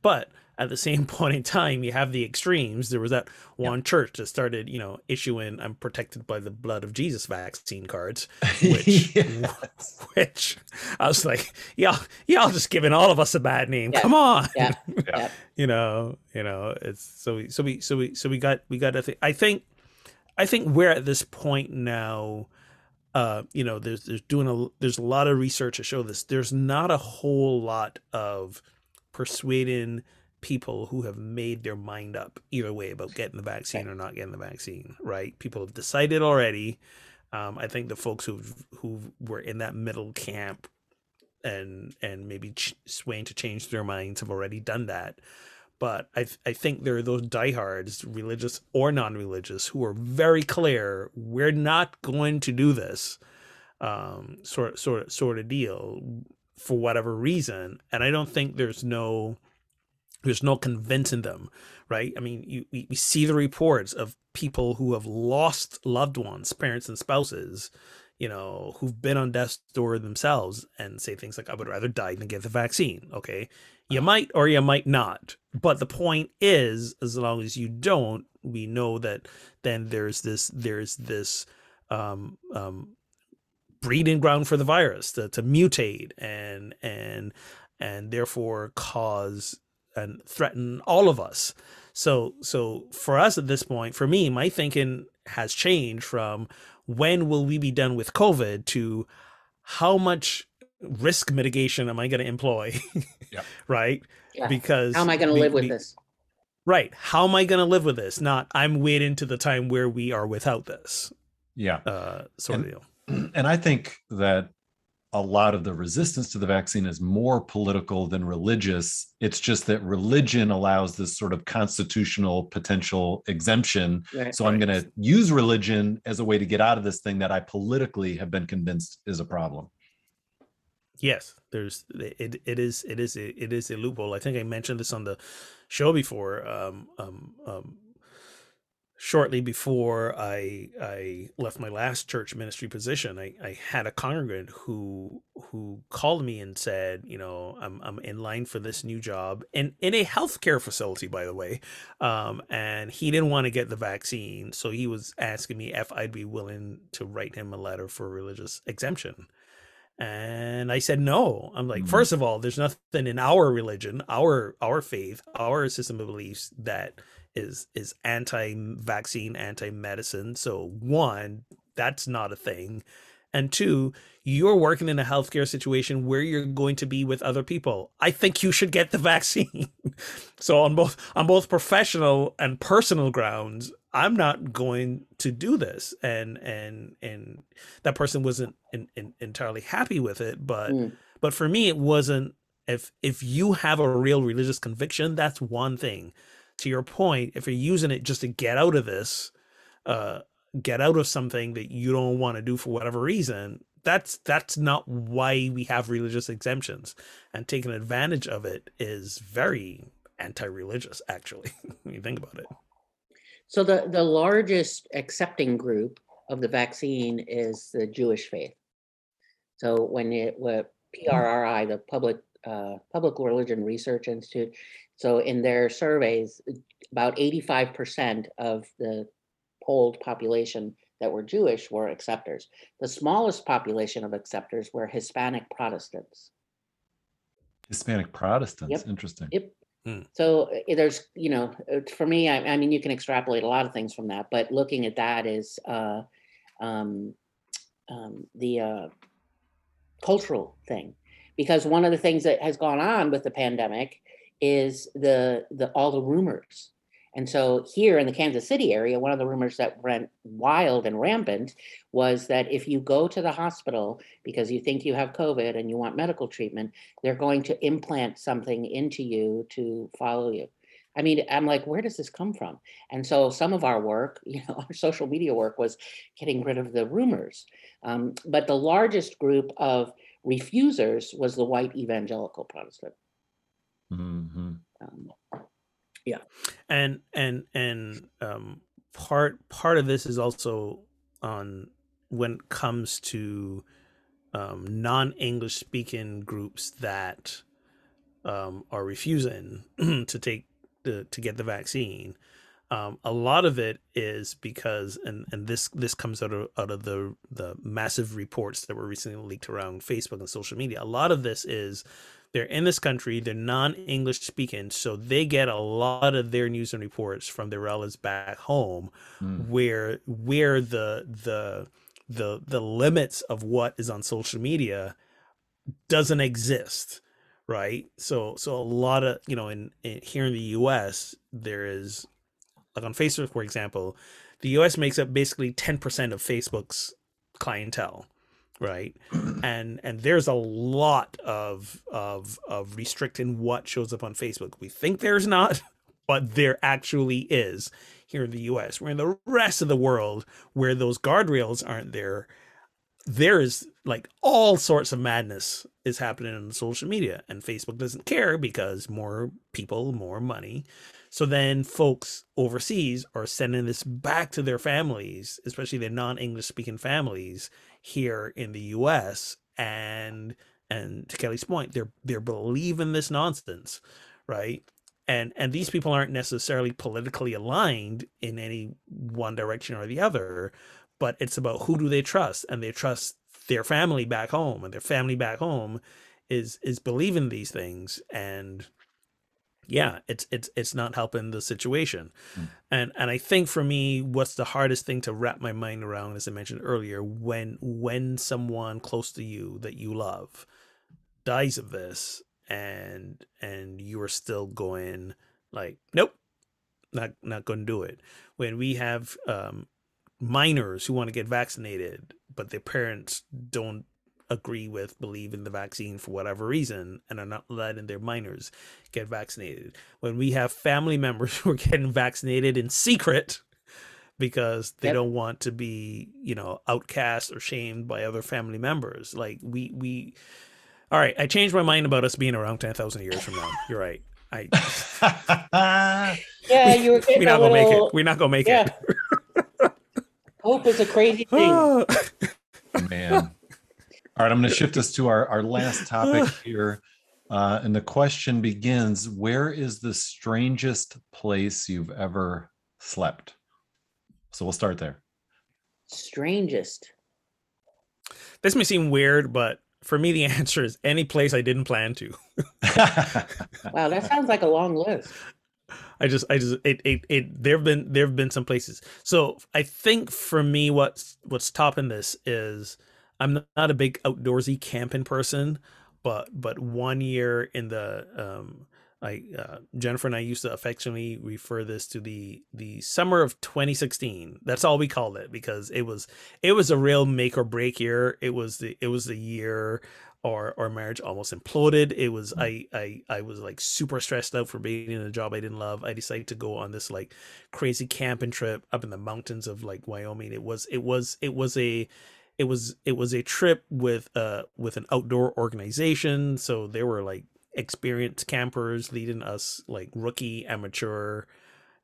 But at the same point in time, you have the extremes. There was that one church that started, issuing "I'm protected by the blood of Jesus" vaccine cards, which, which I was like, y'all just giving all of us a bad name. Yeah. Come on, It's so we got that thing. I think we're at this point now. There's a lot of research to show this. There's not a whole lot of persuading people who have made their mind up either way about getting the vaccine or not getting the vaccine, right? People have decided already. I think the folks who were in that middle camp and maybe swaying to change their minds have already done that. But I think there are those diehards, religious or non-religious, who are very clear, we're not going to do this sort of deal for whatever reason. And I don't think there's no convincing them, right? I mean, we see the reports of people who have lost loved ones, parents and spouses, who've been on death's door themselves and say things like, I would rather die than get the vaccine. Okay. You might, or you might not. But the point is, as long as you don't, we know that then there's this breeding ground for the virus to mutate and therefore cause and threaten all of us. So for us at this point, for me, my thinking has changed from, when will we be done with COVID, to how much risk mitigation am I going to employ? Right? Yeah. Because how am I going to live with this? Right. How am I going to live with this? Not I'm waiting to the time where we are without this. Yeah. Sort of deal. And I think that a lot of the resistance to the vaccine is more political than religious. It's just that religion allows this sort of constitutional potential exemption. Right. So I'm going to use religion as a way to get out of this thing that I politically have been convinced is a problem. Yes, it is a loophole. I think I mentioned this on the show before. Shortly before I left my last church ministry position, I had a congregant who called me and said, I'm in line for this new job in a healthcare facility, by the way. And he didn't want to get the vaccine. So he was asking me if I'd be willing to write him a letter for religious exemption. And I said, no. I'm like, first of all, there's nothing in our religion, our faith, our system of beliefs that is anti-vaccine, anti-medicine. So one, that's not a thing. And two, you're working in a healthcare situation where you're going to be with other people. I think you should get the vaccine. So on both professional and personal grounds, I'm not going to do this. And that person wasn't entirely happy with it. But for me, it wasn't. If you have a real religious conviction, that's one thing. To your point, if you're using it just to get out of this, get out of something that you don't want to do for whatever reason, that's not why we have religious exemptions, and taking advantage of it is very anti-religious, actually, when you think about it. So the largest accepting group of the vaccine is the Jewish faith. So when it was PRRI, the Public Religion Research Institute, so in their surveys, about 85% of the polled population that were Jewish were acceptors. The smallest population of acceptors were Hispanic Protestants. Hispanic Protestants, yep. Interesting. Yep. Hmm. So there's, you know, for me, I mean, you can extrapolate a lot of things from that, but looking at that is the cultural thing, because one of the things that has gone on with the pandemic is the all the rumors. And so here in the Kansas City area, one of the rumors that went wild and rampant was that if you go to the hospital because you think you have COVID and you want medical treatment, they're going to implant something into you to follow you. I mean, I'm like, where does this come from? And so some of our work, you know, our social media work was getting rid of the rumors. But the largest group of refusers was the white evangelical Protestant. Mm-hmm. Yeah, and part of this is also on when it comes to non-English speaking groups that are refusing to get the vaccine. A lot of it is because, and this comes out of the massive reports that were recently leaked around Facebook and social media. A lot of this is, they're in this country, they're non-English speaking, so they get a lot of their news and reports from their relatives back home, where the limits of what is on social media doesn't exist, right? So a lot of, you know, in here in the U.S., there is, like on Facebook, for example, the U.S. makes up basically 10% of Facebook's clientele. Right. And there's a lot of restricting what shows up on Facebook. We think there's not, but there actually is here in the US. Where in the rest of the world, where those guardrails aren't there, there is like all sorts of madness is happening on social media, and Facebook doesn't care because more people, more money. So then folks overseas are sending this back to their families, especially their non-English speaking families here in the US. And to Kelly's point, they're believing this nonsense, right? And these people aren't necessarily politically aligned in any one direction or the other, but it's about who do they trust, and they trust their family back home, and their family back home is believing these things. And yeah, it's not helping the situation. And I think for me, what's the hardest thing to wrap my mind around, as I mentioned earlier, when someone close to you that you love dies of this, and you are still going like, nope, not going to do it. When we have minors who want to get vaccinated, but their parents don't agree with, believe in the vaccine for whatever reason, and are not letting their minors get vaccinated. When we have family members who are getting vaccinated in secret because they don't want to be, you know, outcast or shamed by other family members. Like we all right, I changed my mind about us being around 10,000 years from now. You're right. Yeah, you were getting We're not gonna make it. Hope is a crazy thing. Man. All right, I'm going to shift us to our last topic here. And the question begins, where is the strangest place you've ever slept? So we'll start there. Strangest. This may seem weird, but for me, the answer is any place I didn't plan to. Wow, that sounds like a long list. There've been some places. So I think for me, what's topping this is, I'm not a big outdoorsy camping person, but one year in the Jennifer and I used to affectionately refer this to the summer of 2016. That's all we called it, because it was a real make or break year. It was the year our marriage almost imploded. It was I was like super stressed out for being in a job I didn't love. I decided to go on this like crazy camping trip up in the mountains of like Wyoming. It was it was a trip with an outdoor organization, so there were like experienced campers leading us, like rookie, amateur,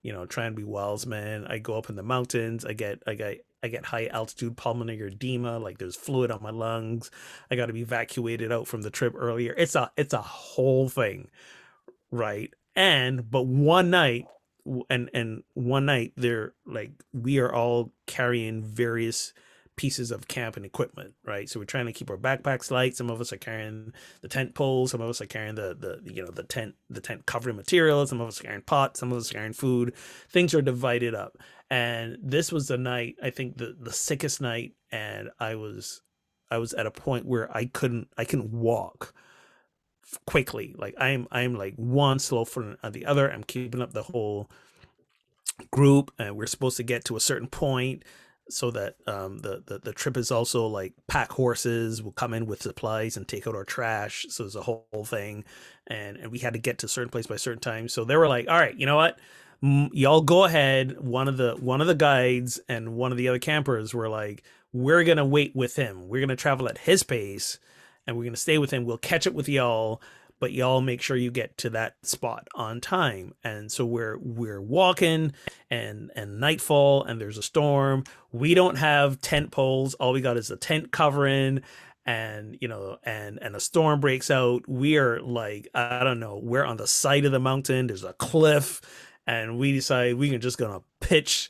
you know, trying to be wildsman. I go up in the mountains. I get high altitude pulmonary edema. Like there's fluid on my lungs. I got to be evacuated out from the trip earlier. It's a whole thing, right? But one night, and one night they're like, we are all carrying various pieces of camp and equipment, right? So we're trying to keep our backpacks light. Some of us are carrying the tent poles. Some of us are carrying the tent covering material. Some of us are carrying pots. Some of us are carrying food. Things are divided up. And this was the night, I think the sickest night. And I was at a point where I couldn't walk quickly. Like I'm like one slow foot on the other. I'm keeping up the whole group, and we're supposed to get to a certain point, so that the trip is also like pack horses will come in with supplies and take out our trash. So it's a whole thing, and we had to get to a certain place by a certain time. So they were like, all right, you know what, y'all go ahead. One of the guides and one of the other campers were like, we're gonna wait with him, we're gonna travel at his pace, and we're gonna stay with him. We'll catch up with y'all, but y'all make sure you get to that spot on time. And so we're walking, and nightfall, and there's a storm. We don't have tent poles. All we got is a tent covering, and, you know, and a storm breaks out. We are like, I don't know, we're on the side of the mountain. There's a cliff, and we decide we can just gonna pitch,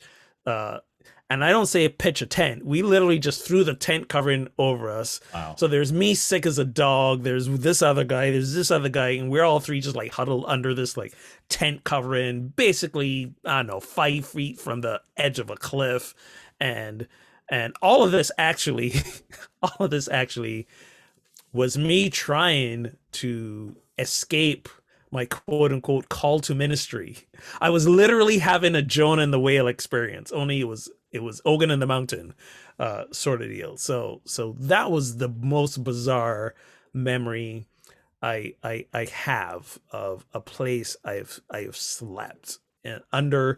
and I don't say pitch a tent. We literally just threw the tent covering over us. Wow. So there's me sick as a dog. There's this other guy. There's this other guy. And we're all three just like huddled under this like tent covering, basically, I don't know, 5 feet from the edge of a cliff. And all of this actually was me trying to escape my quote unquote call to ministry. I was literally having a Jonah and the whale experience, only it was Ogun in the mountain, sort of deal. So that was the most bizarre memory I have of a place I have slept and under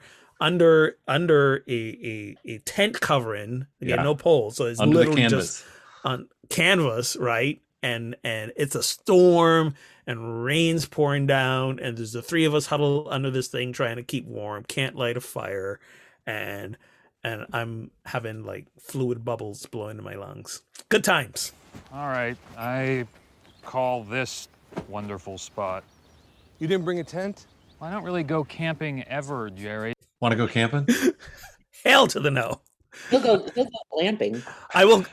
a tent covering, again, yeah, no pole. So it's under literally just on canvas, right? And it's a storm and rain's pouring down, and there's the three of us huddled under this thing trying to keep warm, can't light a fire, and I'm having like fluid bubbles blowing in my lungs. Good times. All right, I call this wonderful spot. You didn't bring a tent? Well, I don't really go camping ever, Jerry. Want to go camping? Hell to the no. You'll go glamping. I will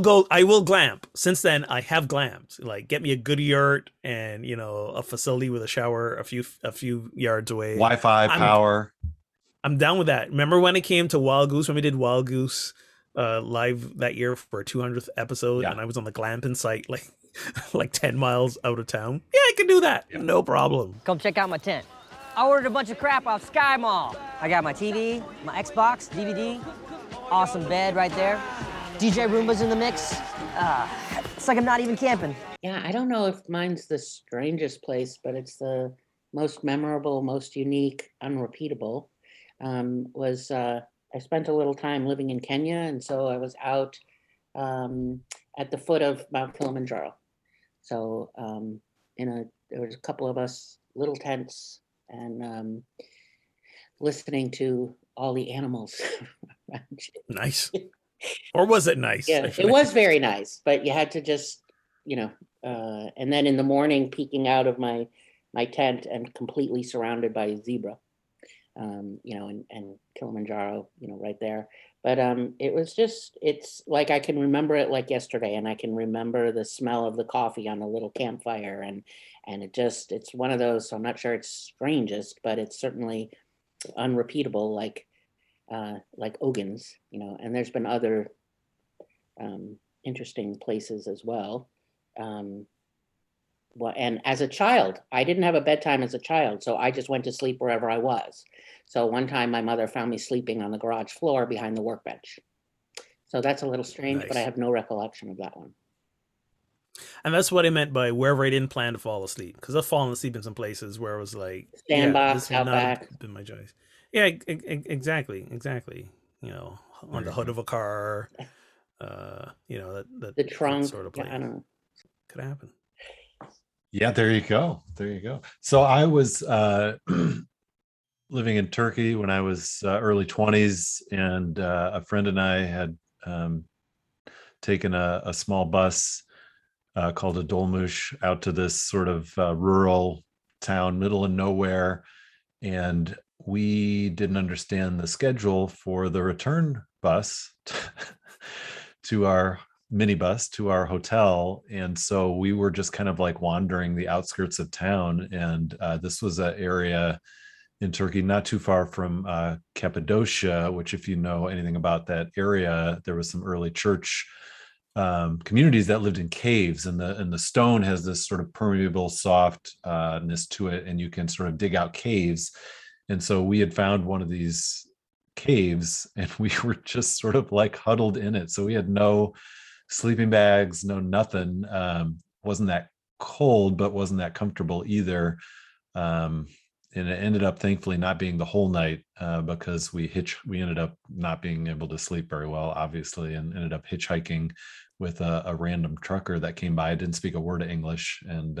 glamp. Since then, I have glamped. Like, get me a good yurt and, you know, a facility with a shower a few yards away. Wi-Fi, power. I'm down with that. Remember when it came to Wild Goose, when we did Wild Goose live that year for our 200th episode, yeah, and I was on the glamping site like 10 miles out of town? Yeah, I can do that. Yeah. No problem. Come check out my tent. I ordered a bunch of crap off Sky Mall. I got my TV, my Xbox, DVD, awesome bed right there. DJ Roomba's in the mix. It's like I'm not even camping. Yeah, I don't know if mine's the strangest place, but it's the most memorable, most unique, unrepeatable. I spent a little time living in Kenya, and so I was out at the foot of Mount Kilimanjaro. So there was a couple of us, little tents, and listening to all the animals. Nice. Or was it nice? Yeah, it was very nice, but you had to just, you know, and then in the morning peeking out of my tent and completely surrounded by a zebra. You know, and Kilimanjaro, you know, right there. But it was just, it's like, I can remember it like yesterday, and I can remember the smell of the coffee on the little campfire. And it just, it's one of those, so I'm not sure it's strangest, but it's certainly unrepeatable, like Ogun's, you know, and there's been other interesting places as well. Well, and as a child, I didn't have a bedtime as a child, so I just went to sleep wherever I was. So one time my mother found me sleeping on the garage floor behind the workbench. So that's a little strange, nice, but I have no recollection of that one. And that's what I meant by wherever I didn't plan to fall asleep, because I've fallen asleep in some places where I was like, sandbox, yeah, outback. Been my choice. Yeah, exactly. You know, on the hood of a car. you know, that the trunk, that sort of place. Yeah, I don't know. Could happen. Yeah, there you go. There you go. So I was living in Turkey when I was early 20s, and a friend and I had taken a small bus called a dolmuş out to this sort of rural town, middle of nowhere, and we didn't understand the schedule for the return bus to our minibus to our hotel. And so we were just kind of like wandering the outskirts of town. And this was an area in Turkey not too far from Cappadocia, which, if you know anything about that area, there was some early church communities that lived in caves, and the stone has this sort of permeable softness to it, and you can sort of dig out caves. And so we had found one of these caves, and we were just sort of like huddled in it. So we had no sleeping bags, no nothing. Wasn't that cold, but wasn't that comfortable either. And it ended up thankfully not being the whole night because we ended up not being able to sleep very well, obviously, and ended up hitchhiking with a random trucker that came by, didn't speak a word of English. And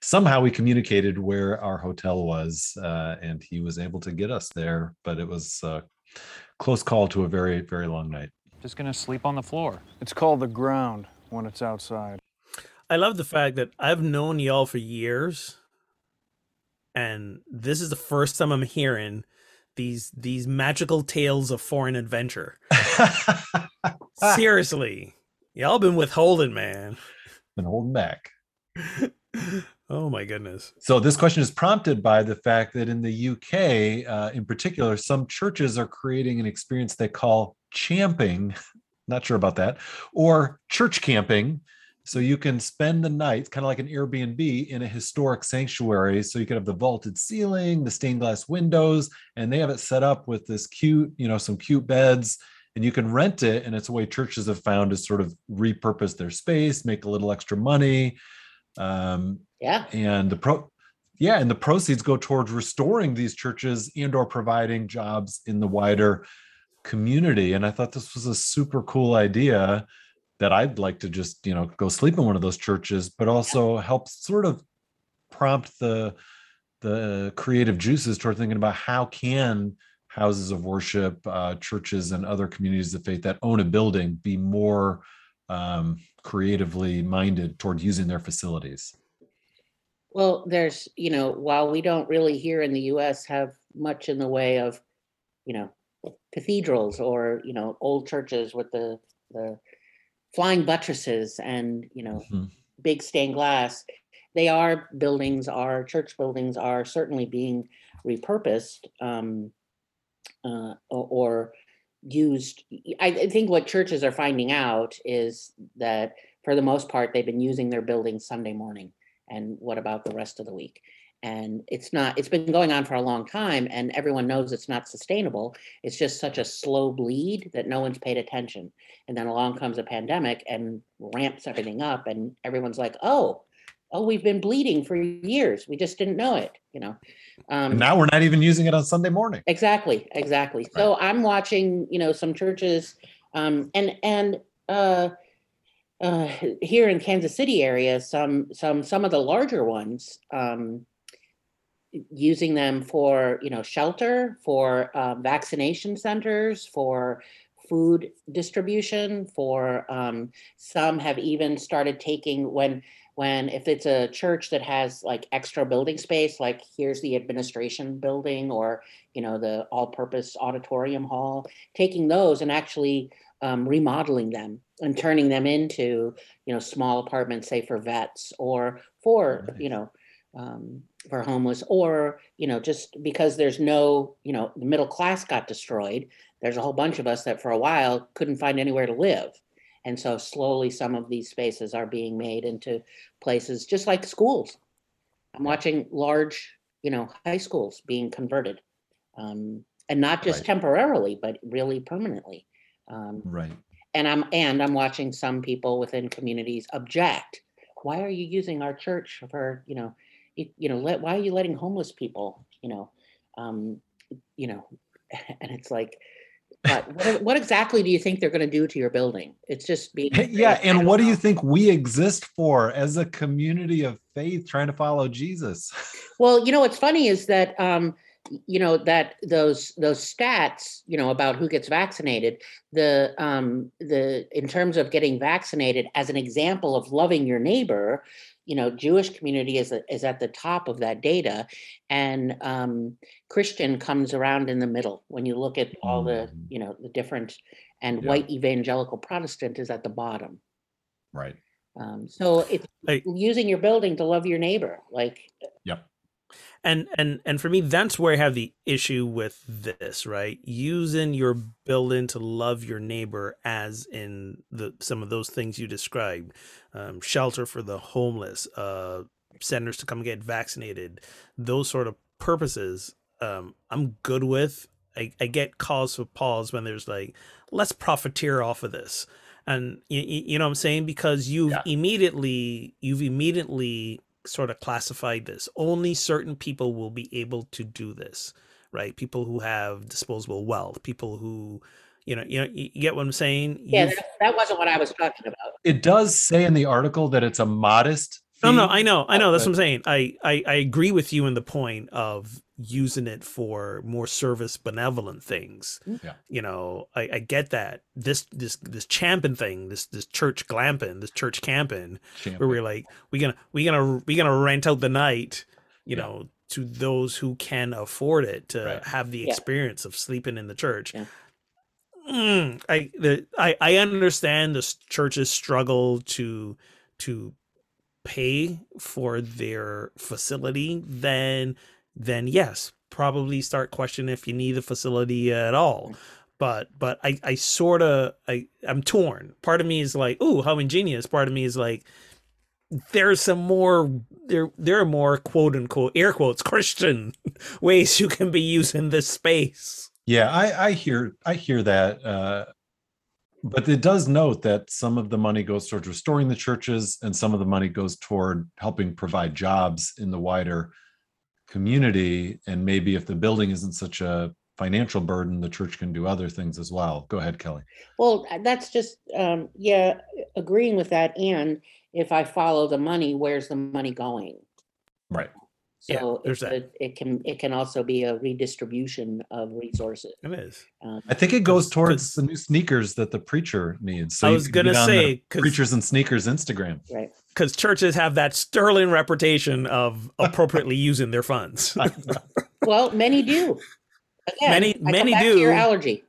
somehow we communicated where our hotel was, and he was able to get us there, but it was a close call to a very, very long night. Just gonna sleep on the floor. It's called the ground when it's outside. I love the fact that I've known y'all for years, and this is the first time I'm hearing these magical tales of foreign adventure. Seriously, y'all been withholding, man. Been holding back. Oh my goodness. So this question is prompted by the fact that in the UK, in particular, some churches are creating an experience they call champing. Not sure about that, or church camping. So you can spend the night, kind of like an Airbnb, in a historic sanctuary. So you can have the vaulted ceiling, the stained glass windows, and they have it set up with this cute, you know, some cute beds, and you can rent it. And it's a way churches have found to sort of repurpose their space, make a little extra money. And the proceeds go towards restoring these churches and or providing jobs in the wider community. And I thought this was a super cool idea that I'd like to just, you know, go sleep in one of those churches, but also helps sort of prompt the creative juices toward thinking about how can houses of worship, churches, and other communities of faith that own a building be more creatively minded toward using their facilities. Well, there's, you know, while we don't really here in the U.S. have much in the way of, you know, cathedrals or, you know, old churches with the flying buttresses and, you know, mm-hmm. big stained glass, church buildings are certainly being repurposed or used. I think what churches are finding out is that for the most part, they've been using their buildings Sunday morning. And what about the rest of the week? And it's been going on for a long time, and everyone knows it's not sustainable. It's just such a slow bleed that no one's paid attention. And then along comes a pandemic and ramps everything up, and everyone's like, oh, we've been bleeding for years. We just didn't know it, you know. Now we're not even using it on Sunday morning. Exactly. Right. So I'm watching, you know, some churches and here in Kansas City area, some of the larger ones, using them for, you know, shelter, for vaccination centers, for food distribution, for some have even started taking when if it's a church that has like extra building space, like here's the administration building or, you know, the all-purpose auditorium hall, taking those and actually remodeling them and turning them into, you know, small apartments, say for vets or for, you know, for homeless, or, you know, just because there's no, you know, the middle class got destroyed. There's a whole bunch of us that for a while couldn't find anywhere to live. And so slowly some of these spaces are being made into places just like schools. I'm watching large, you know, high schools being converted and not just temporarily, but really permanently. And I'm watching some people within communities object. Why are you using our church for, you know, why are you letting homeless people, you know, and it's like, But what exactly do you think they're going to do to your building? It's just being... Yeah, and what do you think we exist for as a community of faith trying to follow Jesus? Well, you know, what's funny is that, you know, that those stats, you know, about who gets vaccinated, the in terms of getting vaccinated as an example of loving your neighbor, you know, Jewish community is at the top of that data, and Christian comes around in the middle when you look at all the, you know, the different, and white evangelical Protestant is at the bottom. Right. So it's using your building to love your neighbor, like. Yep. And for me, that's where I have the issue with this, right? Using your building to love your neighbor, as in the some of those things you described, shelter for the homeless, centers to come get vaccinated, those sort of purposes. I'm good with. I get calls for pause when there's like, let's profiteer off of this, and you know what I'm saying, because you've immediately sort of classified this. Only certain people will be able to do this, right? People who have disposable wealth, people who, you know, you get what I'm saying? Yeah, that wasn't what I was talking about. It does say in the article that it's a modest fee. No, I know. That's what I'm saying. I agree with you in the point of using it for more service, benevolent things. Yeah. You know, I get that. This champing thing, this church glamping, this church camping, where we're like, we're gonna rent out the night, you know, to those who can afford it to have the experience of sleeping in the church. Yeah. I understand the church's struggle to pay for their facility. Then yes, probably start questioning if you need the facility at all. But I'm torn. Part of me is like, ooh, how ingenious. Part of me is like, there's some more, there are more quote unquote, air quotes, Christian ways you can be using this space. Yeah, I hear that. But it does note that some of the money goes towards restoring the churches, and some of the money goes toward helping provide jobs in the wider community, and maybe if the building isn't such a financial burden, the church can do other things as well. Go ahead, Kelly. Well, that's just agreeing with that. And if I follow the money, where's the money going? Right. So it can also be a redistribution of resources. It is. I think it goes towards the new sneakers that the preacher needs. So I was going to say, preachers and sneakers Instagram. Right. Because churches have that sterling reputation of appropriately using their funds. Well, many do. Again, many do. To your allergy.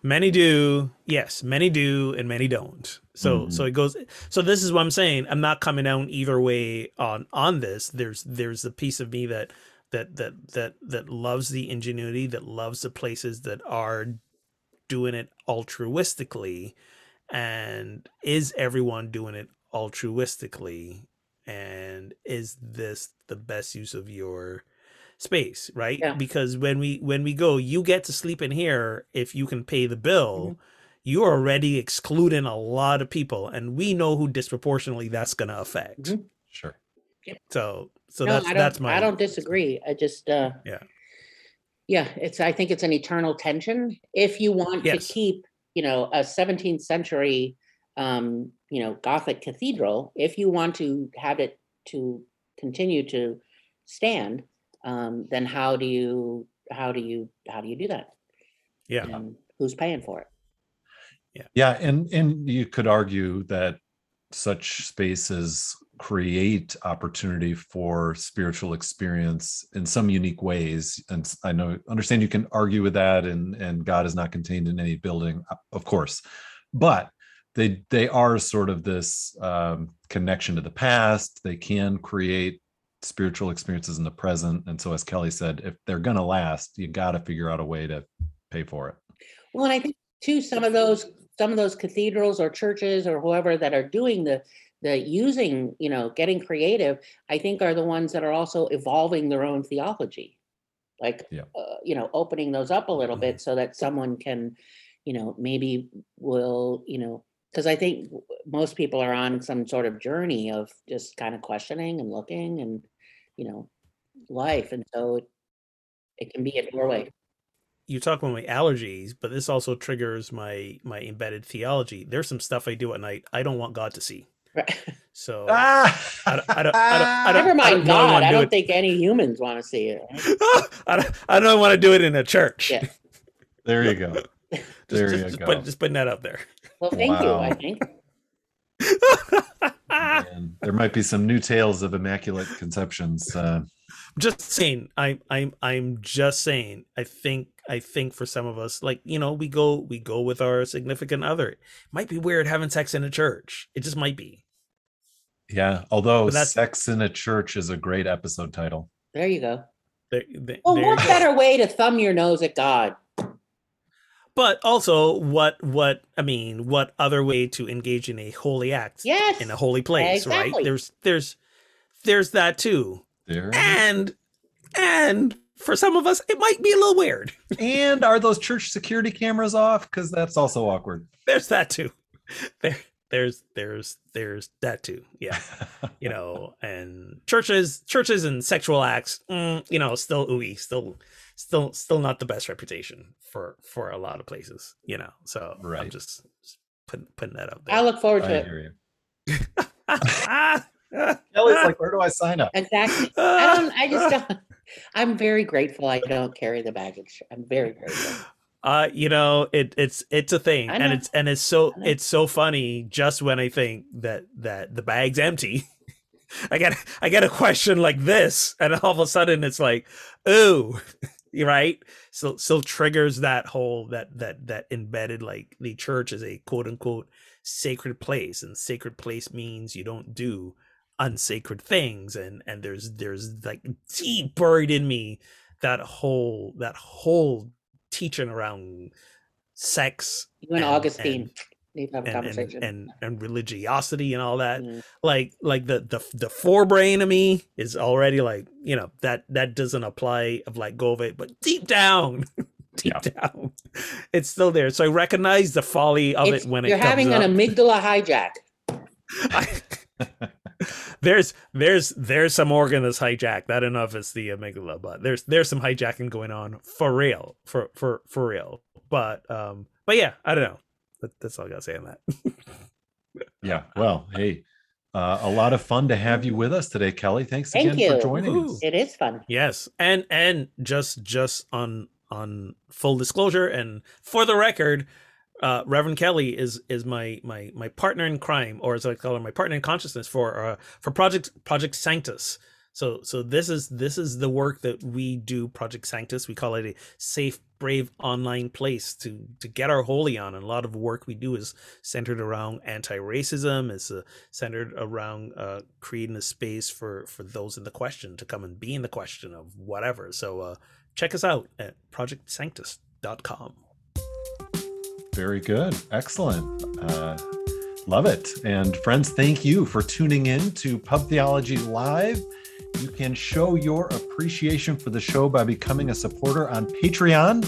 Many do. Yes, many do, and many don't. So it goes. So this is what I'm saying. I'm not coming down either way on this. There's a piece of me that loves the ingenuity, that loves the places that are doing it altruistically, and is everyone doing it altruistically, and is this the best use of your space, right? Yeah. Because when we go, you get to sleep in here if you can pay the bill. Mm-hmm. You're already excluding a lot of people, and we know who disproportionately that's going to affect. Mm-hmm. Sure. Yeah. So no, that's my. I don't disagree. I just I think it's an eternal tension. If you want to keep, you know, a 17th century, you know, Gothic cathedral, if you want to have it to continue to stand, then how do you do that? Yeah. And who's paying for it? Yeah. Yeah. And you could argue that such spaces create opportunity for spiritual experience in some unique ways. And I understand you can argue with that, and God is not contained in any building, of course, but they are sort of this connection to the past. They can create spiritual experiences in the present. And so, as Kelly said, if they're going to last, you got to figure out a way to pay for it. Well, and I think too, some of those cathedrals or churches or whoever that are doing the using, you know, getting creative, I think are the ones that are also evolving their own theology, like, you know, opening those up a little bit so that someone can, you know, maybe will, you know, because I think most people are on some sort of journey of just kind of questioning and looking and, you know, life. And so it can be a doorway. you talk about my allergies, but this also triggers my embedded theology. There's some stuff I do at night I don't want God to see. Right. So I don't never mind God. I don't think any humans want to see it. Right? I don't want to do it in a church. Yeah. There you go. Just putting that out there. Well, thank you. I think. Man, there might be some new tales of immaculate conceptions. Just saying, I'm just saying. I think for some of us, like, you know, we go with our significant other. It might be weird having sex in a church. It just might be. Yeah, although "Sex in a Church" is a great episode title. There you go. What better way to thumb your nose at God? But also, what other way to engage in a holy act? Yes. In a holy place, exactly. Right? There's that too. There. And for some of us, it might be a little weird. And are those church security cameras off? Because that's also awkward. There's that too. There's that too. Yeah. You know, and churches and sexual acts, you know, still ooey, still not the best reputation for a lot of places, you know. So right. I'm just putting that up there. I look forward to it. Hear you. Kelly's like, where do I sign up? Exactly. I just don't. I'm very grateful I don't carry the baggage. I'm very grateful. You know, it's a thing, and it's so funny. Just when I think that the bag's empty, I get a question like this, and all of a sudden it's like, ooh, right? So triggers that whole that embedded, like, the church is a quote unquote sacred place, and sacred place means you don't do unsacred things, and there's like deep buried in me that whole teaching around sex. You and Augustine need to have a conversation. And religiosity and all that. Mm. Like the forebrain of me is already like, you know, that doesn't apply, of like, go of it, but deep down, it's still there. So I recognize the folly of it when you're having an amygdala hijack. There's some organ that's hijacked. That enough is the amygdala, but there's some hijacking going on for real. But yeah, I don't know. That's all I gotta say on that. Yeah. Well, hey, a lot of fun to have you with us today, Kelly. Thank you again for joining us. It is fun. Yes, and just on full disclosure and for the record, Reverend Kelly is my partner in crime, or as I call her, my partner in consciousness for Project Sanctus. So this is the work that we do, Project Sanctus. We call it a safe, brave online place to get our holy on. And a lot of work we do is centered around anti-racism, is centered around creating a space for those in the question to come and be in the question of whatever. So check us out at ProjectSanctus.com. Very good. Excellent. Love it. And friends, thank you for tuning in to Pub Theology Live. You can show your appreciation for the show by becoming a supporter on Patreon.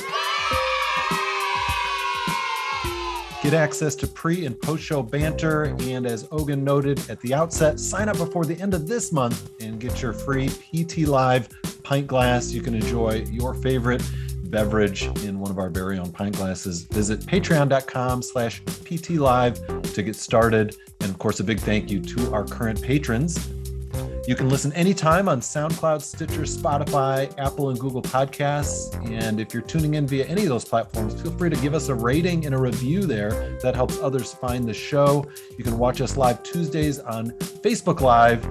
Get access to pre- and post-show banter. And as Ogun noted at the outset, sign up before the end of this month and get your free PT Live pint glass. You can enjoy your favorite beverage in one of our very own pint glasses. Visit patreon.com/ptlive to get started. And of course, a big thank you to our current patrons. You can listen anytime on SoundCloud, Stitcher, Spotify, Apple, and Google Podcasts. And if you're tuning in via any of those platforms, feel free to give us a rating and a review there. That helps others find the show. You can watch us live Tuesdays on Facebook Live.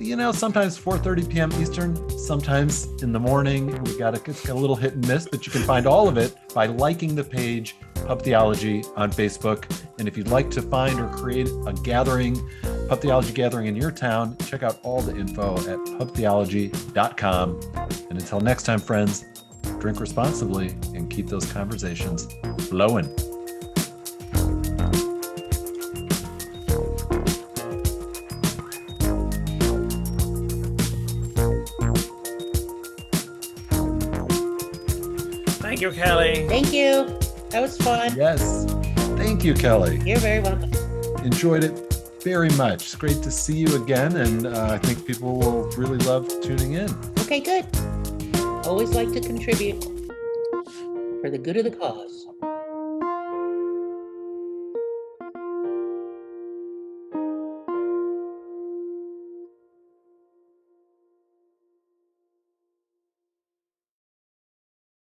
You know, sometimes 4:30 p.m. Eastern, sometimes in the morning. We got a little hit and miss, but you can find all of it by liking the page Pub Theology on Facebook. And if you'd like to find or create a gathering, Pub Theology gathering in your town, check out all the info at pubtheology.com. And until next time, friends, drink responsibly and keep those conversations flowing. Thank you, Kelly. Thank you. That was fun. Yes. Thank you, Kelly. You're very welcome. Enjoyed it very much. It's great to see you again, and I think people will really love tuning in. Okay, good. Always like to contribute. for the good of the cause.